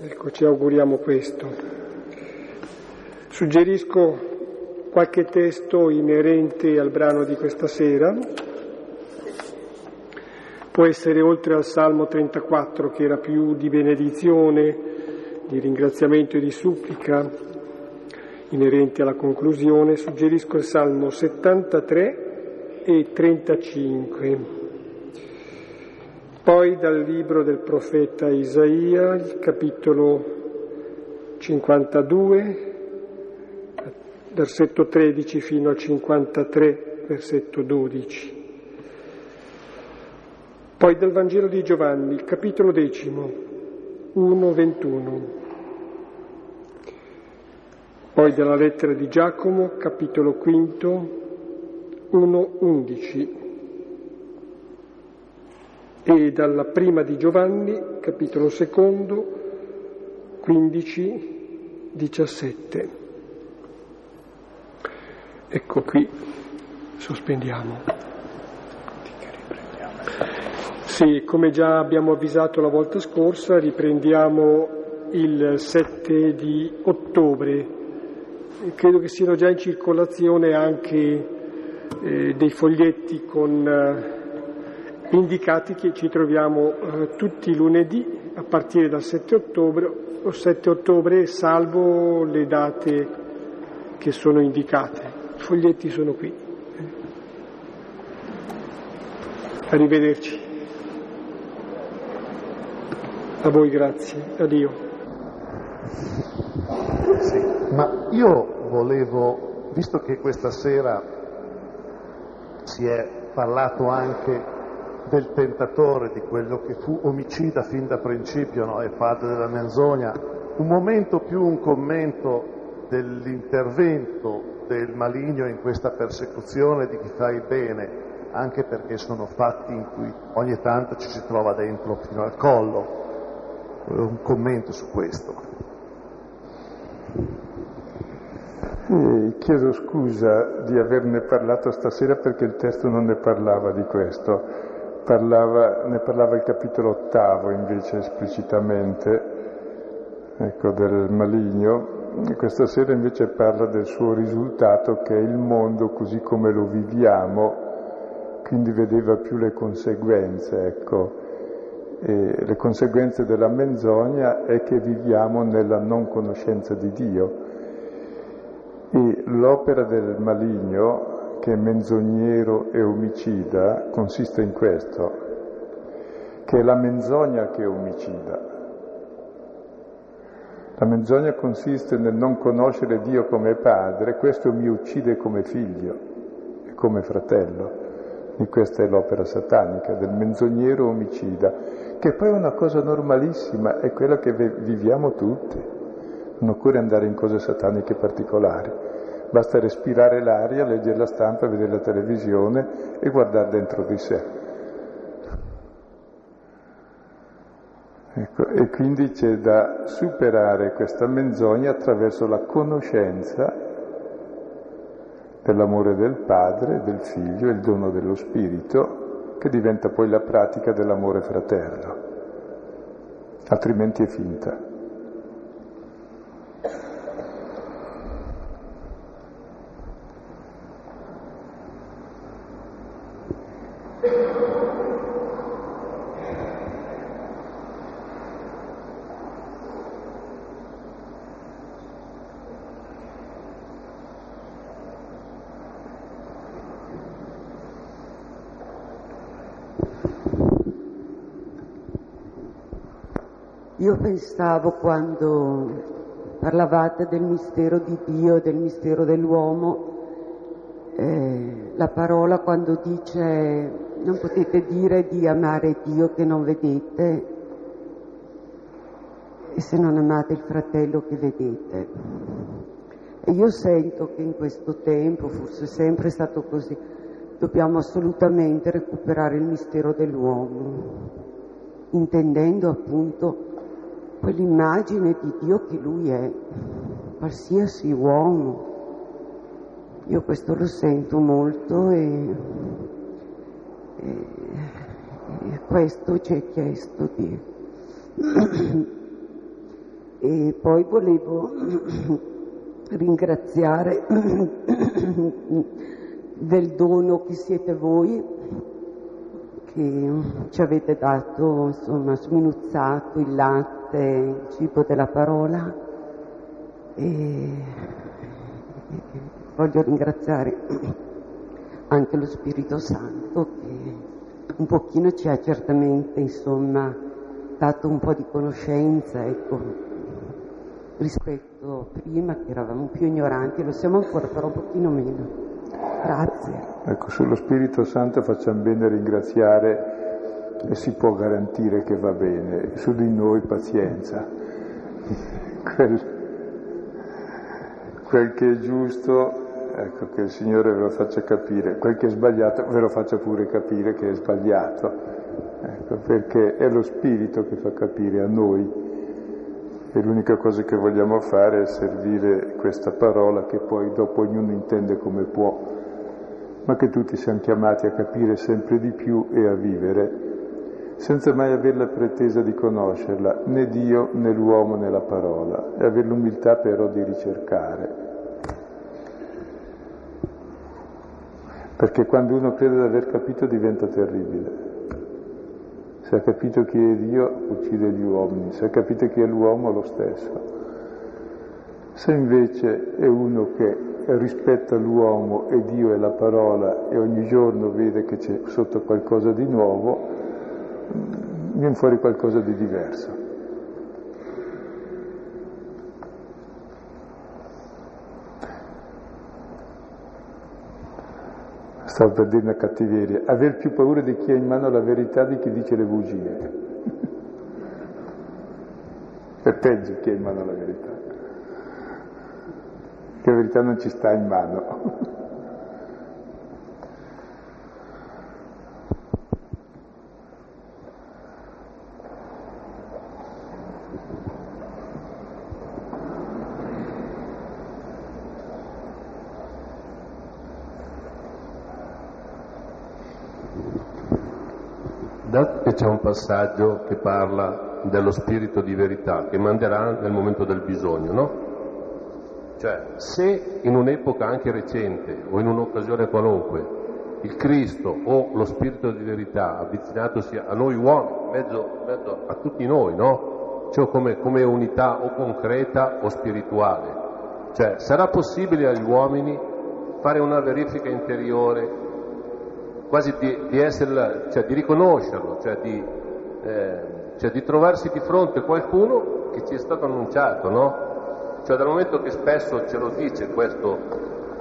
Ecco, ci auguriamo questo. Suggerisco qualche testo inerente al brano di questa sera. Può essere oltre al Salmo trentaquattro, che era più di benedizione, di ringraziamento e di supplica, inerente alla conclusione, suggerisco il Salmo settantatré e trentacinque. Poi dal libro del profeta Isaia, il capitolo cinquantadue, versetto tredici fino al cinquantatré, versetto dodici. Poi dal Vangelo di Giovanni, capitolo decimo, uno ventuno. Poi dalla lettera di Giacomo, capitolo quinto, uno undici. E dalla prima di Giovanni, capitolo secondo, quindici diciassette. Ecco, qui sospendiamo. Sì, come già abbiamo avvisato la volta scorsa, riprendiamo il sette di ottobre. Credo che siano già in circolazione anche eh, dei foglietti con eh, indicati che ci troviamo eh, tutti i lunedì a partire dal sette ottobre, o sette ottobre, salvo le date che sono indicate. I foglietti sono qui. Arrivederci. A voi grazie. Addio. Sì, ma io volevo, visto che questa sera si è parlato anche del tentatore, di quello che fu omicida fin da principio, no? E padre della menzogna, un momento più un commento dell'intervento del maligno in questa persecuzione di chi fa il bene, anche perché sono fatti in cui ogni tanto ci si trova dentro fino al collo. Un commento su questo. Eh, chiedo scusa di averne parlato stasera perché il testo non ne parlava di questo, parlava, ne parlava il capitolo ottavo invece esplicitamente, ecco, del maligno. Questa sera invece parla del suo risultato, che è il mondo così come lo viviamo, quindi vedeva più le conseguenze, ecco, e le conseguenze della menzogna è che viviamo nella non conoscenza di Dio, e l'opera del maligno, che è menzognero e omicida, consiste in questo, che è la menzogna che è omicida. La menzogna consiste nel non conoscere Dio come padre, questo mi uccide come figlio e come fratello. E questa è l'opera satanica, del menzognero omicida, che poi è una cosa normalissima, è quella che viviamo tutti. Non occorre andare in cose sataniche particolari, basta respirare l'aria, leggere la stampa, vedere la televisione e guardare dentro di sé. Ecco, e quindi c'è da superare questa menzogna attraverso la conoscenza dell'amore del Padre, del Figlio e il dono dello Spirito, che diventa poi la pratica dell'amore fraterno, altrimenti è finta. Io pensavo, quando parlavate del mistero di Dio e del mistero dell'uomo, eh, la parola quando dice non potete dire di amare Dio che non vedete, e se non amate il fratello che vedete. E io sento che in questo tempo, forse sempre è stato così, dobbiamo assolutamente recuperare il mistero dell'uomo, intendendo appunto quell'immagine di Dio che Lui è, qualsiasi uomo. Io questo lo sento molto e, e, e questo ci è chiesto di... E poi volevo ringraziare del dono che siete voi, che ci avete dato, insomma, sminuzzato il latte, il cibo della parola, e voglio ringraziare anche lo Spirito Santo, che un pochino ci ha certamente, insomma, dato un po' di conoscenza, ecco, rispetto a prima, che eravamo più ignoranti, lo siamo ancora, però un pochino meno. Grazie. Ecco, sullo Spirito Santo facciamo bene a ringraziare, e si può garantire che va bene. Su di noi pazienza, quel, quel che è giusto, ecco, che il Signore ve lo faccia capire, quel che è sbagliato ve lo faccia pure capire che è sbagliato, ecco, perché è lo Spirito che fa capire a noi, e l'unica cosa che vogliamo fare è servire questa parola, che poi dopo ognuno intende come può, ma che tutti siamo chiamati a capire sempre di più e a vivere, senza mai aver la pretesa di conoscerla, né Dio, né l'uomo, né la parola, e aver l'umiltà però di ricercare. Perché quando uno crede di aver capito diventa terribile. Se ha capito chi è Dio, uccide gli uomini, se ha capito chi è l'uomo, lo stesso. Se invece è uno che rispetta l'uomo e Dio e la parola, e ogni giorno vede che c'è sotto qualcosa di nuovo, viene fuori qualcosa di diverso. Stavo per dire una cattiveria: aver più paura di chi ha in mano la verità di chi dice le bugie. È peggio chi ha in mano la verità. che la verità non ci sta in mano. Dato che c'è un passaggio che parla dello spirito di verità che manderà nel momento del bisogno, no? Cioè, se in un'epoca anche recente o in un'occasione qualunque il Cristo o lo spirito di verità avvicinatosi a noi uomini, mezzo, mezzo a tutti noi, no? Cioè come, come unità o concreta o spirituale, cioè sarà possibile agli uomini fare una verifica interiore quasi di, di essere, cioè di riconoscerlo, cioè di, eh, cioè di trovarsi di fronte a qualcuno che ci è stato annunciato, no? Cioè dal momento che spesso ce lo dice questo,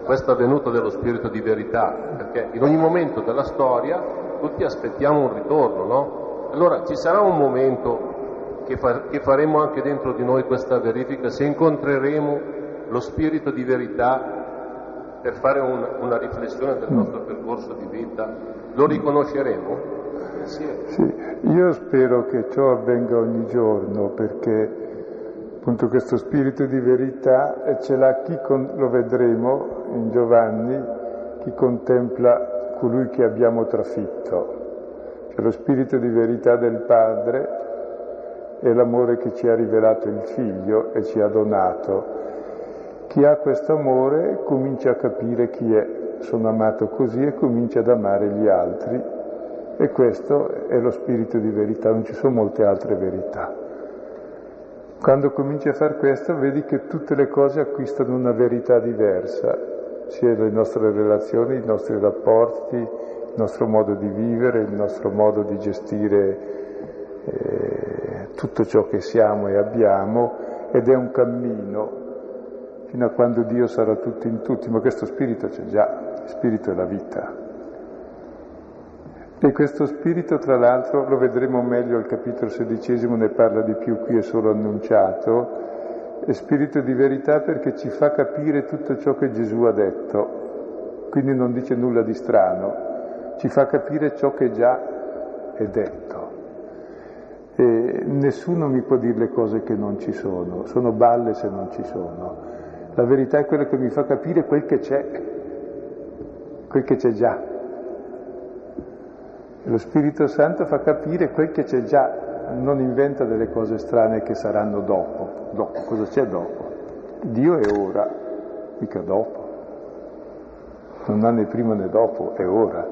questo avvenuto dello spirito di verità, perché in ogni momento della storia tutti aspettiamo un ritorno, no? Allora ci sarà un momento che, fa, che faremo anche dentro di noi questa verifica, se incontreremo lo spirito di verità per fare un, una riflessione del nostro percorso di vita, lo riconosceremo? Sì. Sì, io spero che ciò avvenga ogni giorno, perché appunto questo spirito di verità ce l'ha chi con, lo vedremo in Giovanni, chi contempla colui che abbiamo trafitto, cioè lo spirito di verità del Padre è l'amore che ci ha rivelato il Figlio e ci ha donato. Chi ha questo amore comincia a capire chi è, sono amato così, e comincia ad amare gli altri, e questo è lo spirito di verità, non ci sono molte altre verità. Quando cominci a far questo vedi che tutte le cose acquistano una verità diversa, sia le nostre relazioni, i nostri rapporti, il nostro modo di vivere, il nostro modo di gestire eh, tutto ciò che siamo e abbiamo, ed è un cammino fino a quando Dio sarà tutto in tutti, ma questo spirito c'è già, il spirito è la vita. E questo spirito, tra l'altro, lo vedremo meglio al capitolo sedicesimo, ne parla di più, qui è solo annunciato, è spirito di verità perché ci fa capire tutto ciò che Gesù ha detto, quindi non dice nulla di strano, ci fa capire ciò che già è detto. E nessuno mi può dire le cose che non ci sono, sono balle se non ci sono. La verità è quella che mi fa capire quel che c'è, quel che c'è già. E lo Spirito Santo fa capire quel che c'è già, non inventa delle cose strane che saranno dopo. Dopo, cosa c'è dopo? Dio è ora, mica dopo. Non ha né prima né dopo, è ora.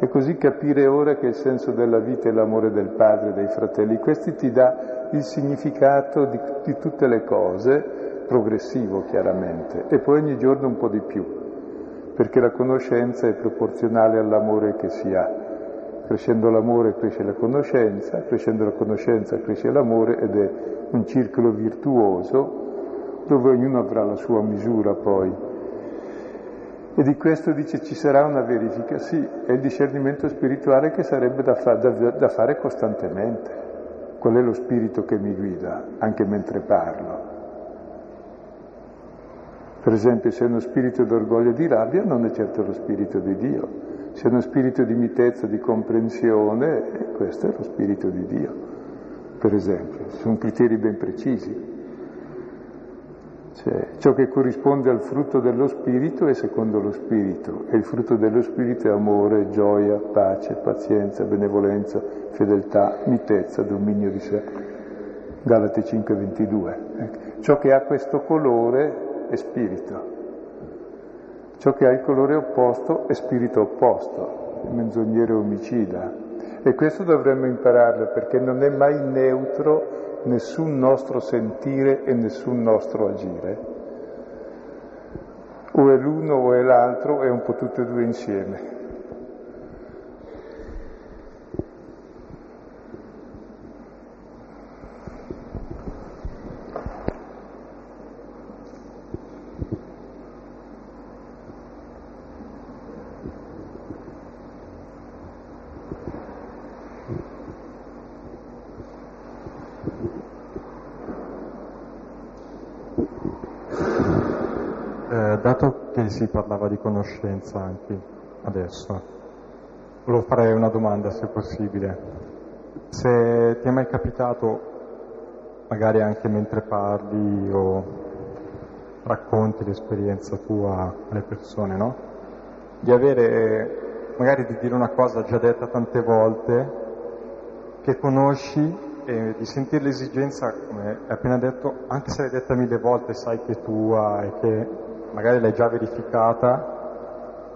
E così capire ora che il senso della vita è l'amore del Padre e dei fratelli, questi ti dà il significato di, di tutte le cose, progressivo chiaramente, e poi ogni giorno un po' di più, perché la conoscenza è proporzionale all'amore che si ha. Crescendo l'amore cresce la conoscenza, crescendo la conoscenza cresce l'amore, ed è un circolo virtuoso dove ognuno avrà la sua misura poi. E di questo dice ci sarà una verifica, sì, è il discernimento spirituale che sarebbe da, fa- da, da fare costantemente. Qual è lo spirito che mi guida anche mentre parlo? Per esempio, se è uno spirito d'orgoglio e di rabbia, non è certo lo spirito di Dio. Se è uno spirito di mitezza, di comprensione, questo è lo spirito di Dio, per esempio. Sono criteri ben precisi. Cioè, ciò che corrisponde al frutto dello spirito è secondo lo spirito, e il frutto dello spirito è amore, gioia, pace, pazienza, benevolenza, fedeltà, mitezza, dominio di sé. Galati cinque ventidue. Ciò che ha questo colore è spirito, ciò che ha il colore opposto è spirito opposto, è menzognero e omicida. E questo dovremmo impararlo, perché non è mai neutro nessun nostro sentire e nessun nostro agire, o è l'uno o è l'altro, è un po' tutte e due insieme. eh, dato che si parlava di conoscenza anche adesso, volevo fare una domanda, se possibile. Se ti è mai capitato, magari anche mentre parli o racconti l'esperienza tua alle persone, no? Di avere, magari di dire una cosa già detta tante volte, che conosci, e di sentire l'esigenza, come hai appena detto, anche se l'hai detta mille volte, sai che è tua e che magari l'hai già verificata,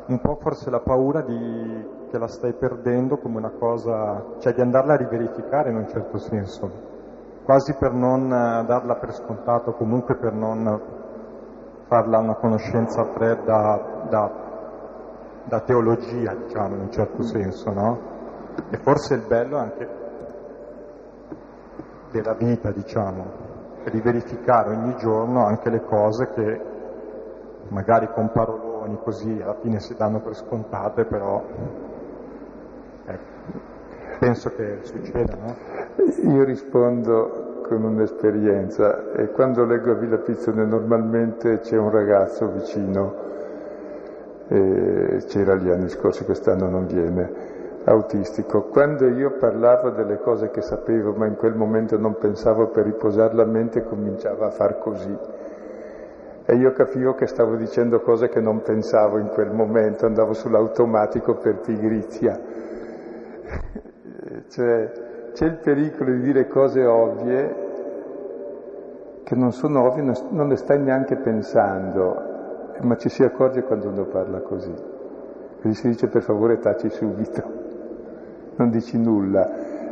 un po' forse la paura di che la stai perdendo come una cosa, cioè di andarla a riverificare in un certo senso, quasi per non darla per scontato, comunque per non farla una conoscenza fredda da, da teologia, diciamo, in un certo senso, no? E forse il bello è anche della vita, diciamo, riverificare ogni giorno anche le cose che magari con paroloni così alla fine si danno per scontate, però ecco, penso che succeda, no? Io rispondo con un'esperienza, e quando leggo a Villa Pizzone normalmente c'è un ragazzo vicino, e c'era gli anni scorsi, quest'anno non viene, autistico. Quando io parlavo delle cose che sapevo, ma in quel momento non pensavo per riposare la mente, cominciava a far così, e io capivo che stavo dicendo cose che non pensavo in quel momento, andavo sull'automatico per pigrizia. Cioè, c'è il pericolo di dire cose ovvie che non sono ovvie, non le stai neanche pensando, ma ci si accorge quando uno parla così, quindi si dice per favore taci subito, non dici nulla.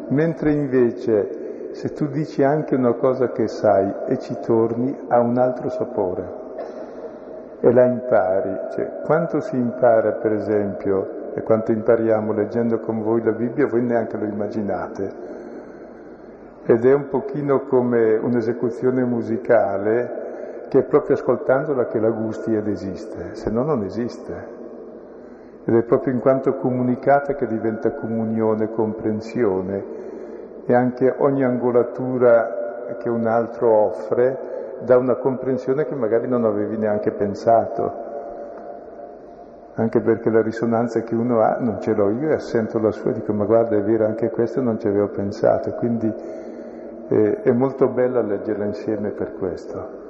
Mentre invece se tu dici anche una cosa che sai e ci torni, ha un altro sapore e la impari. Cioè, quanto si impara, per esempio, e quanto impariamo leggendo con voi la Bibbia, voi neanche lo immaginate, ed è un pochino come un'esecuzione musicale che è proprio ascoltandola che la gusti ed esiste, se no non esiste. Ed è proprio in quanto comunicata che diventa comunione, comprensione, e anche ogni angolatura che un altro offre dà una comprensione che magari non avevi neanche pensato, anche perché la risonanza che uno ha non ce l'ho io, e sento la sua e dico ma guarda, è vero, anche questo non ci avevo pensato, quindi eh, è molto bella leggerla insieme per questo.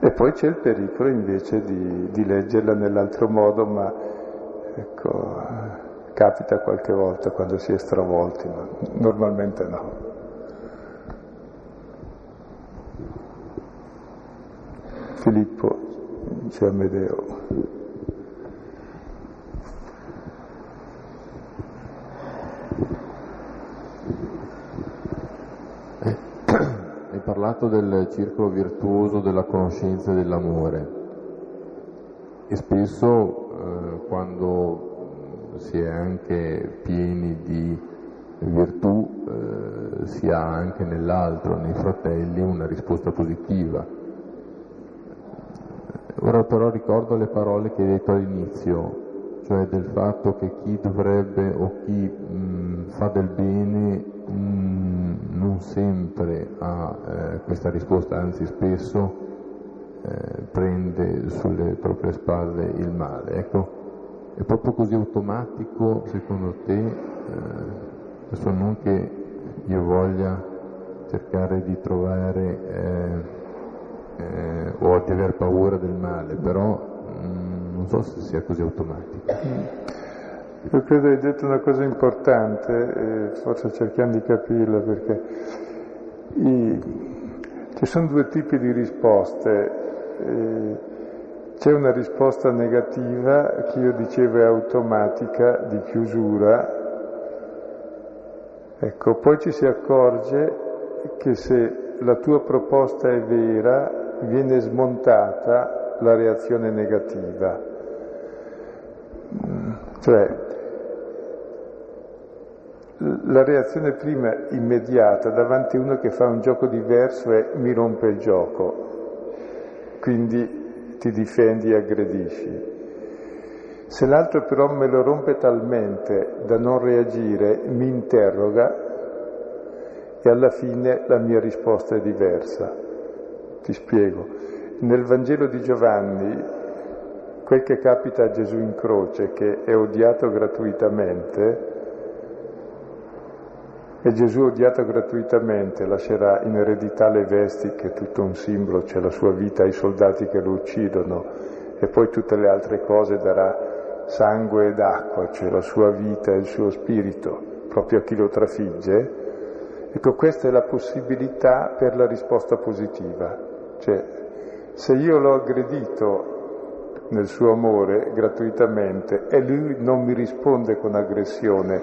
E poi c'è il pericolo invece di, di leggerla nell'altro modo, ma ecco, capita qualche volta quando si è stravolti, ma normalmente no. Filippo, c'è Amedeo. Eh. Hai parlato del circolo virtuoso della conoscenza e dell'amore, e spesso eh, quando si è anche pieni di virtù eh, si ha anche nell'altro, nei fratelli, una risposta positiva. Ora però ricordo le parole che hai detto all'inizio, cioè del fatto che chi dovrebbe o chi mh, fa del bene mh, non sempre ha eh, questa risposta, anzi spesso eh, prende sulle proprie spalle il male. Ecco, è proprio così automatico secondo te? Eh, adesso non che io voglia cercare di trovare eh, eh, o di aver paura del male, però non so se sia così automatico. Io credo hai detto una cosa importante, eh, forse cerchiamo di capirla, perché i... ci sono due tipi di risposte. Eh, c'è una risposta negativa che io dicevo è automatica, di chiusura, ecco, poi ci si accorge che se la tua proposta è vera viene smontata la reazione negativa. Cioè la reazione prima immediata davanti a uno che fa un gioco diverso è mi rompe il gioco, quindi ti difendi e aggredisci. Se l'altro però me lo rompe talmente da non reagire, mi interroga, e alla fine la mia risposta è diversa. Ti spiego. Nel Vangelo di Giovanni, quel che capita a Gesù in croce, che è odiato gratuitamente, e Gesù odiato gratuitamente lascerà in eredità le vesti, che è tutto un simbolo, cioè la sua vita ai soldati che lo uccidono, e poi tutte le altre cose darà sangue ed acqua, cioè la sua vita e il suo spirito, proprio a chi lo trafigge. Ecco, questa è la possibilità per la risposta positiva. Cioè, se io l'ho aggredito nel suo amore gratuitamente e lui non mi risponde con aggressione,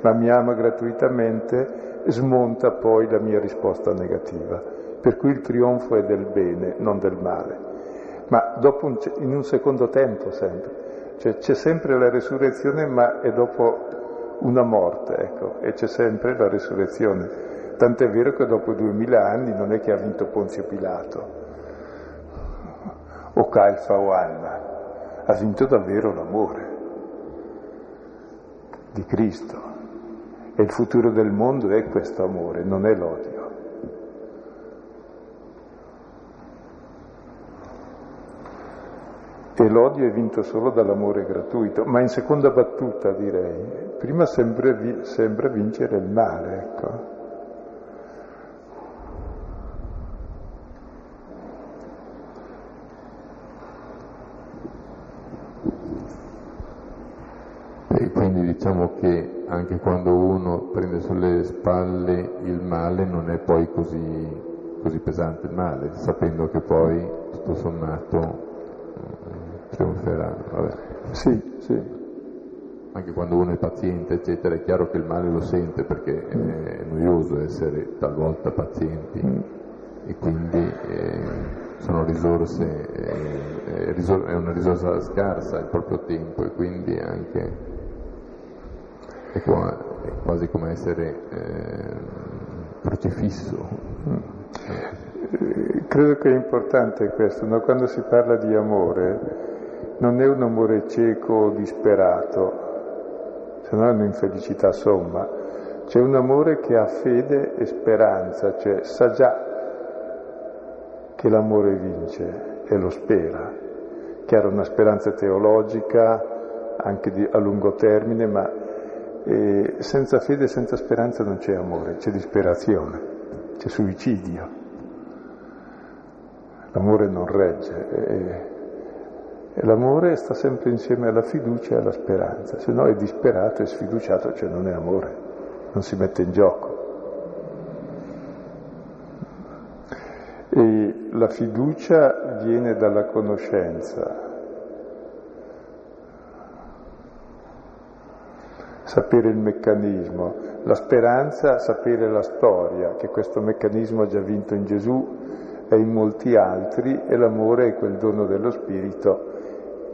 ma mi ama gratuitamente, smonta poi la mia risposta negativa. Per cui il trionfo è del bene, non del male. Ma dopo un, in un secondo tempo sempre. Cioè c'è sempre la resurrezione, ma è dopo una morte, ecco, e c'è sempre la resurrezione. Tant'è vero che dopo duemila anni non è che ha vinto Ponzio Pilato o Caifa o Anna, ha vinto davvero l'amore di Cristo. E il futuro del mondo è questo amore, non è l'odio. E l'odio è vinto solo dall'amore gratuito, ma in seconda battuta direi, prima sembra, vi- sembra vincere il male, ecco. E quindi diciamo che anche quando uno prende sulle spalle il male non è poi così, così pesante il male, sapendo che poi tutto sommato eh, trionferà. Vabbè. Sì, sì. Anche quando uno è paziente, eccetera, è chiaro che il male lo sente, perché è noioso essere talvolta pazienti, mm. e quindi eh, sono risorse, eh, risor- è una risorsa scarsa il proprio tempo, e quindi anche... È quasi come essere eh, crocifisso. Credo che è importante questo, no? Quando si parla di amore, non è un amore cieco o disperato, se no è un'infelicità somma. C'è un amore che ha fede e speranza, cioè sa già che l'amore vince e lo spera. Chiaro, una speranza teologica, anche di, a lungo termine, ma... E senza fede e senza speranza non c'è amore, c'è disperazione, c'è suicidio. L'amore non regge, e, e l'amore sta sempre insieme alla fiducia e alla speranza, se no è disperato e sfiduciato, cioè non è amore, non si mette in gioco. E la fiducia viene dalla conoscenza. Sapere il meccanismo, la speranza, sapere la storia, che questo meccanismo ha già vinto in Gesù e in molti altri, e l'amore è quel dono dello Spirito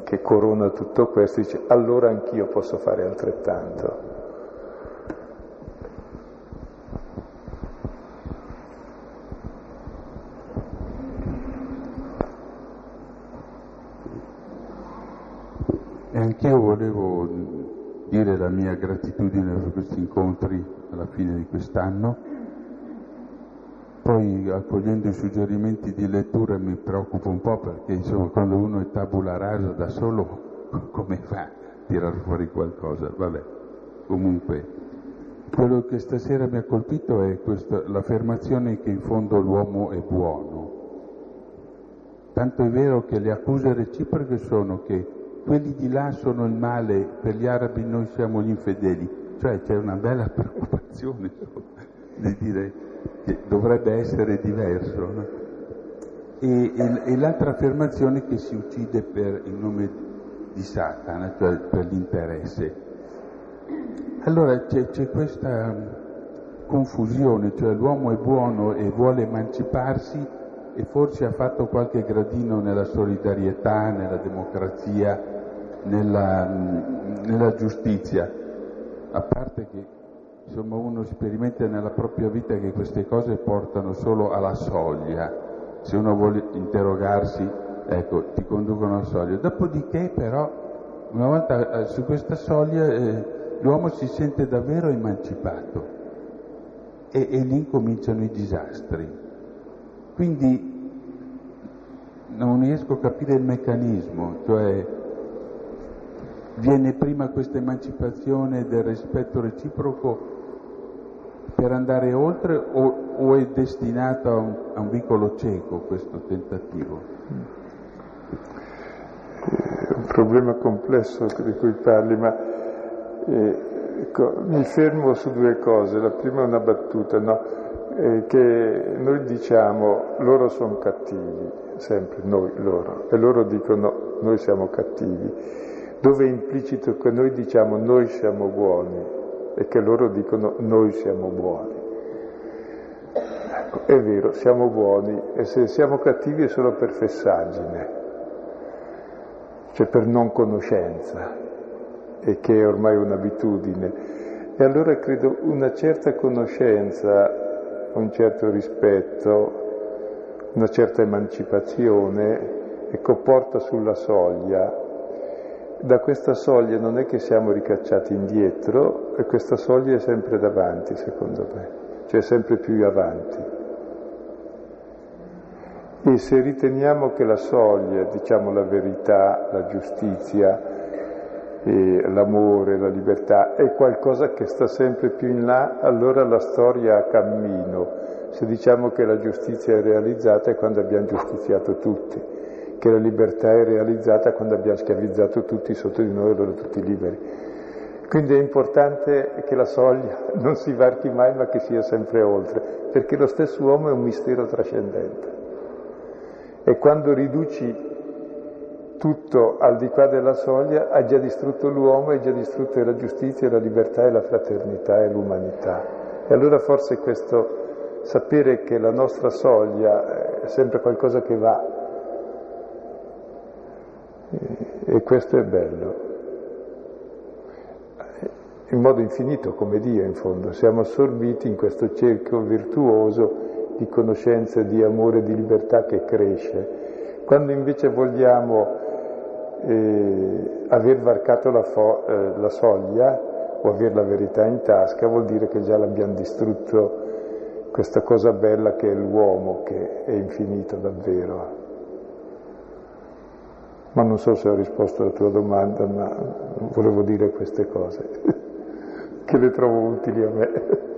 che corona tutto questo e dice allora anch'io posso fare altrettanto. E anch'io volevo dire la mia gratitudine per questi incontri alla fine di quest'anno. Poi, accogliendo i suggerimenti di lettura, mi preoccupo un po', perché insomma quando uno è tabula rasa da solo, come fa a tirar fuori qualcosa? Vabbè, comunque, quello che stasera mi ha colpito è questa, l'affermazione che in fondo l'uomo è buono. Tanto è vero che le accuse reciproche sono che quelli di là sono il male, per gli arabi noi siamo gli infedeli, cioè c'è una bella preoccupazione di dire che dovrebbe essere diverso, no? e, e, e l'altra affermazione, che si uccide per il nome di Satana, cioè per l'interesse. Allora c'è, c'è questa confusione, cioè l'uomo è buono e vuole emanciparsi, e forse ha fatto qualche gradino nella solidarietà, nella democrazia, nella, nella giustizia, a parte che insomma uno sperimenta nella propria vita che queste cose portano solo alla soglia, se uno vuole interrogarsi, ecco, ti conducono alla soglia, dopodiché però una volta su questa soglia eh, l'uomo si sente davvero emancipato, e, e lì cominciano i disastri. Quindi non riesco a capire il meccanismo, cioè viene prima questa emancipazione del rispetto reciproco per andare oltre o, o è destinata a un vicolo cieco questo tentativo? È un problema complesso di cui parli, ma eh, ecco, mi fermo su due cose. La prima è una battuta, no? Eh, che noi diciamo loro sono cattivi, sempre noi, loro, e loro dicono noi siamo cattivi, dove è implicito che noi diciamo noi siamo buoni e che loro dicono noi siamo buoni. Ecco, è vero, siamo buoni, e se siamo cattivi è solo per fessaggine, cioè per non conoscenza, e che è ormai un'abitudine. E allora credo una certa conoscenza, un certo rispetto, una certa emancipazione, ecco, porta sulla soglia. Da questa soglia non è che siamo ricacciati indietro, e questa soglia è sempre davanti, secondo me, cioè sempre più avanti. E se riteniamo che la soglia, diciamo la verità, la giustizia, e l'amore, la libertà, è qualcosa che sta sempre più in là, allora la storia ha cammino. Se diciamo che la giustizia è realizzata è quando abbiamo giustiziato tutti, che la libertà è realizzata quando abbiamo schiavizzato tutti sotto di noi, allora tutti liberi. Quindi è importante che la soglia non si varchi mai, ma che sia sempre oltre, perché lo stesso uomo è un mistero trascendente. E quando riduci tutto al di qua della soglia, ha già distrutto l'uomo, ha già distrutto la giustizia, la libertà e la fraternità e l'umanità. E allora forse questo sapere che la nostra soglia è sempre qualcosa che va, e questo è bello in modo infinito, come Dio in fondo. Siamo assorbiti in questo cerchio virtuoso di conoscenza, di amore, di libertà che cresce. Quando invece vogliamo eh, aver varcato la, fo- eh, la soglia o avere la verità in tasca, vuol dire che già l'abbiamo distrutto questa cosa bella che è l'uomo, che è infinito davvero. Ma non so se ho risposto alla tua domanda, ma volevo dire queste cose, che le trovo utili a me.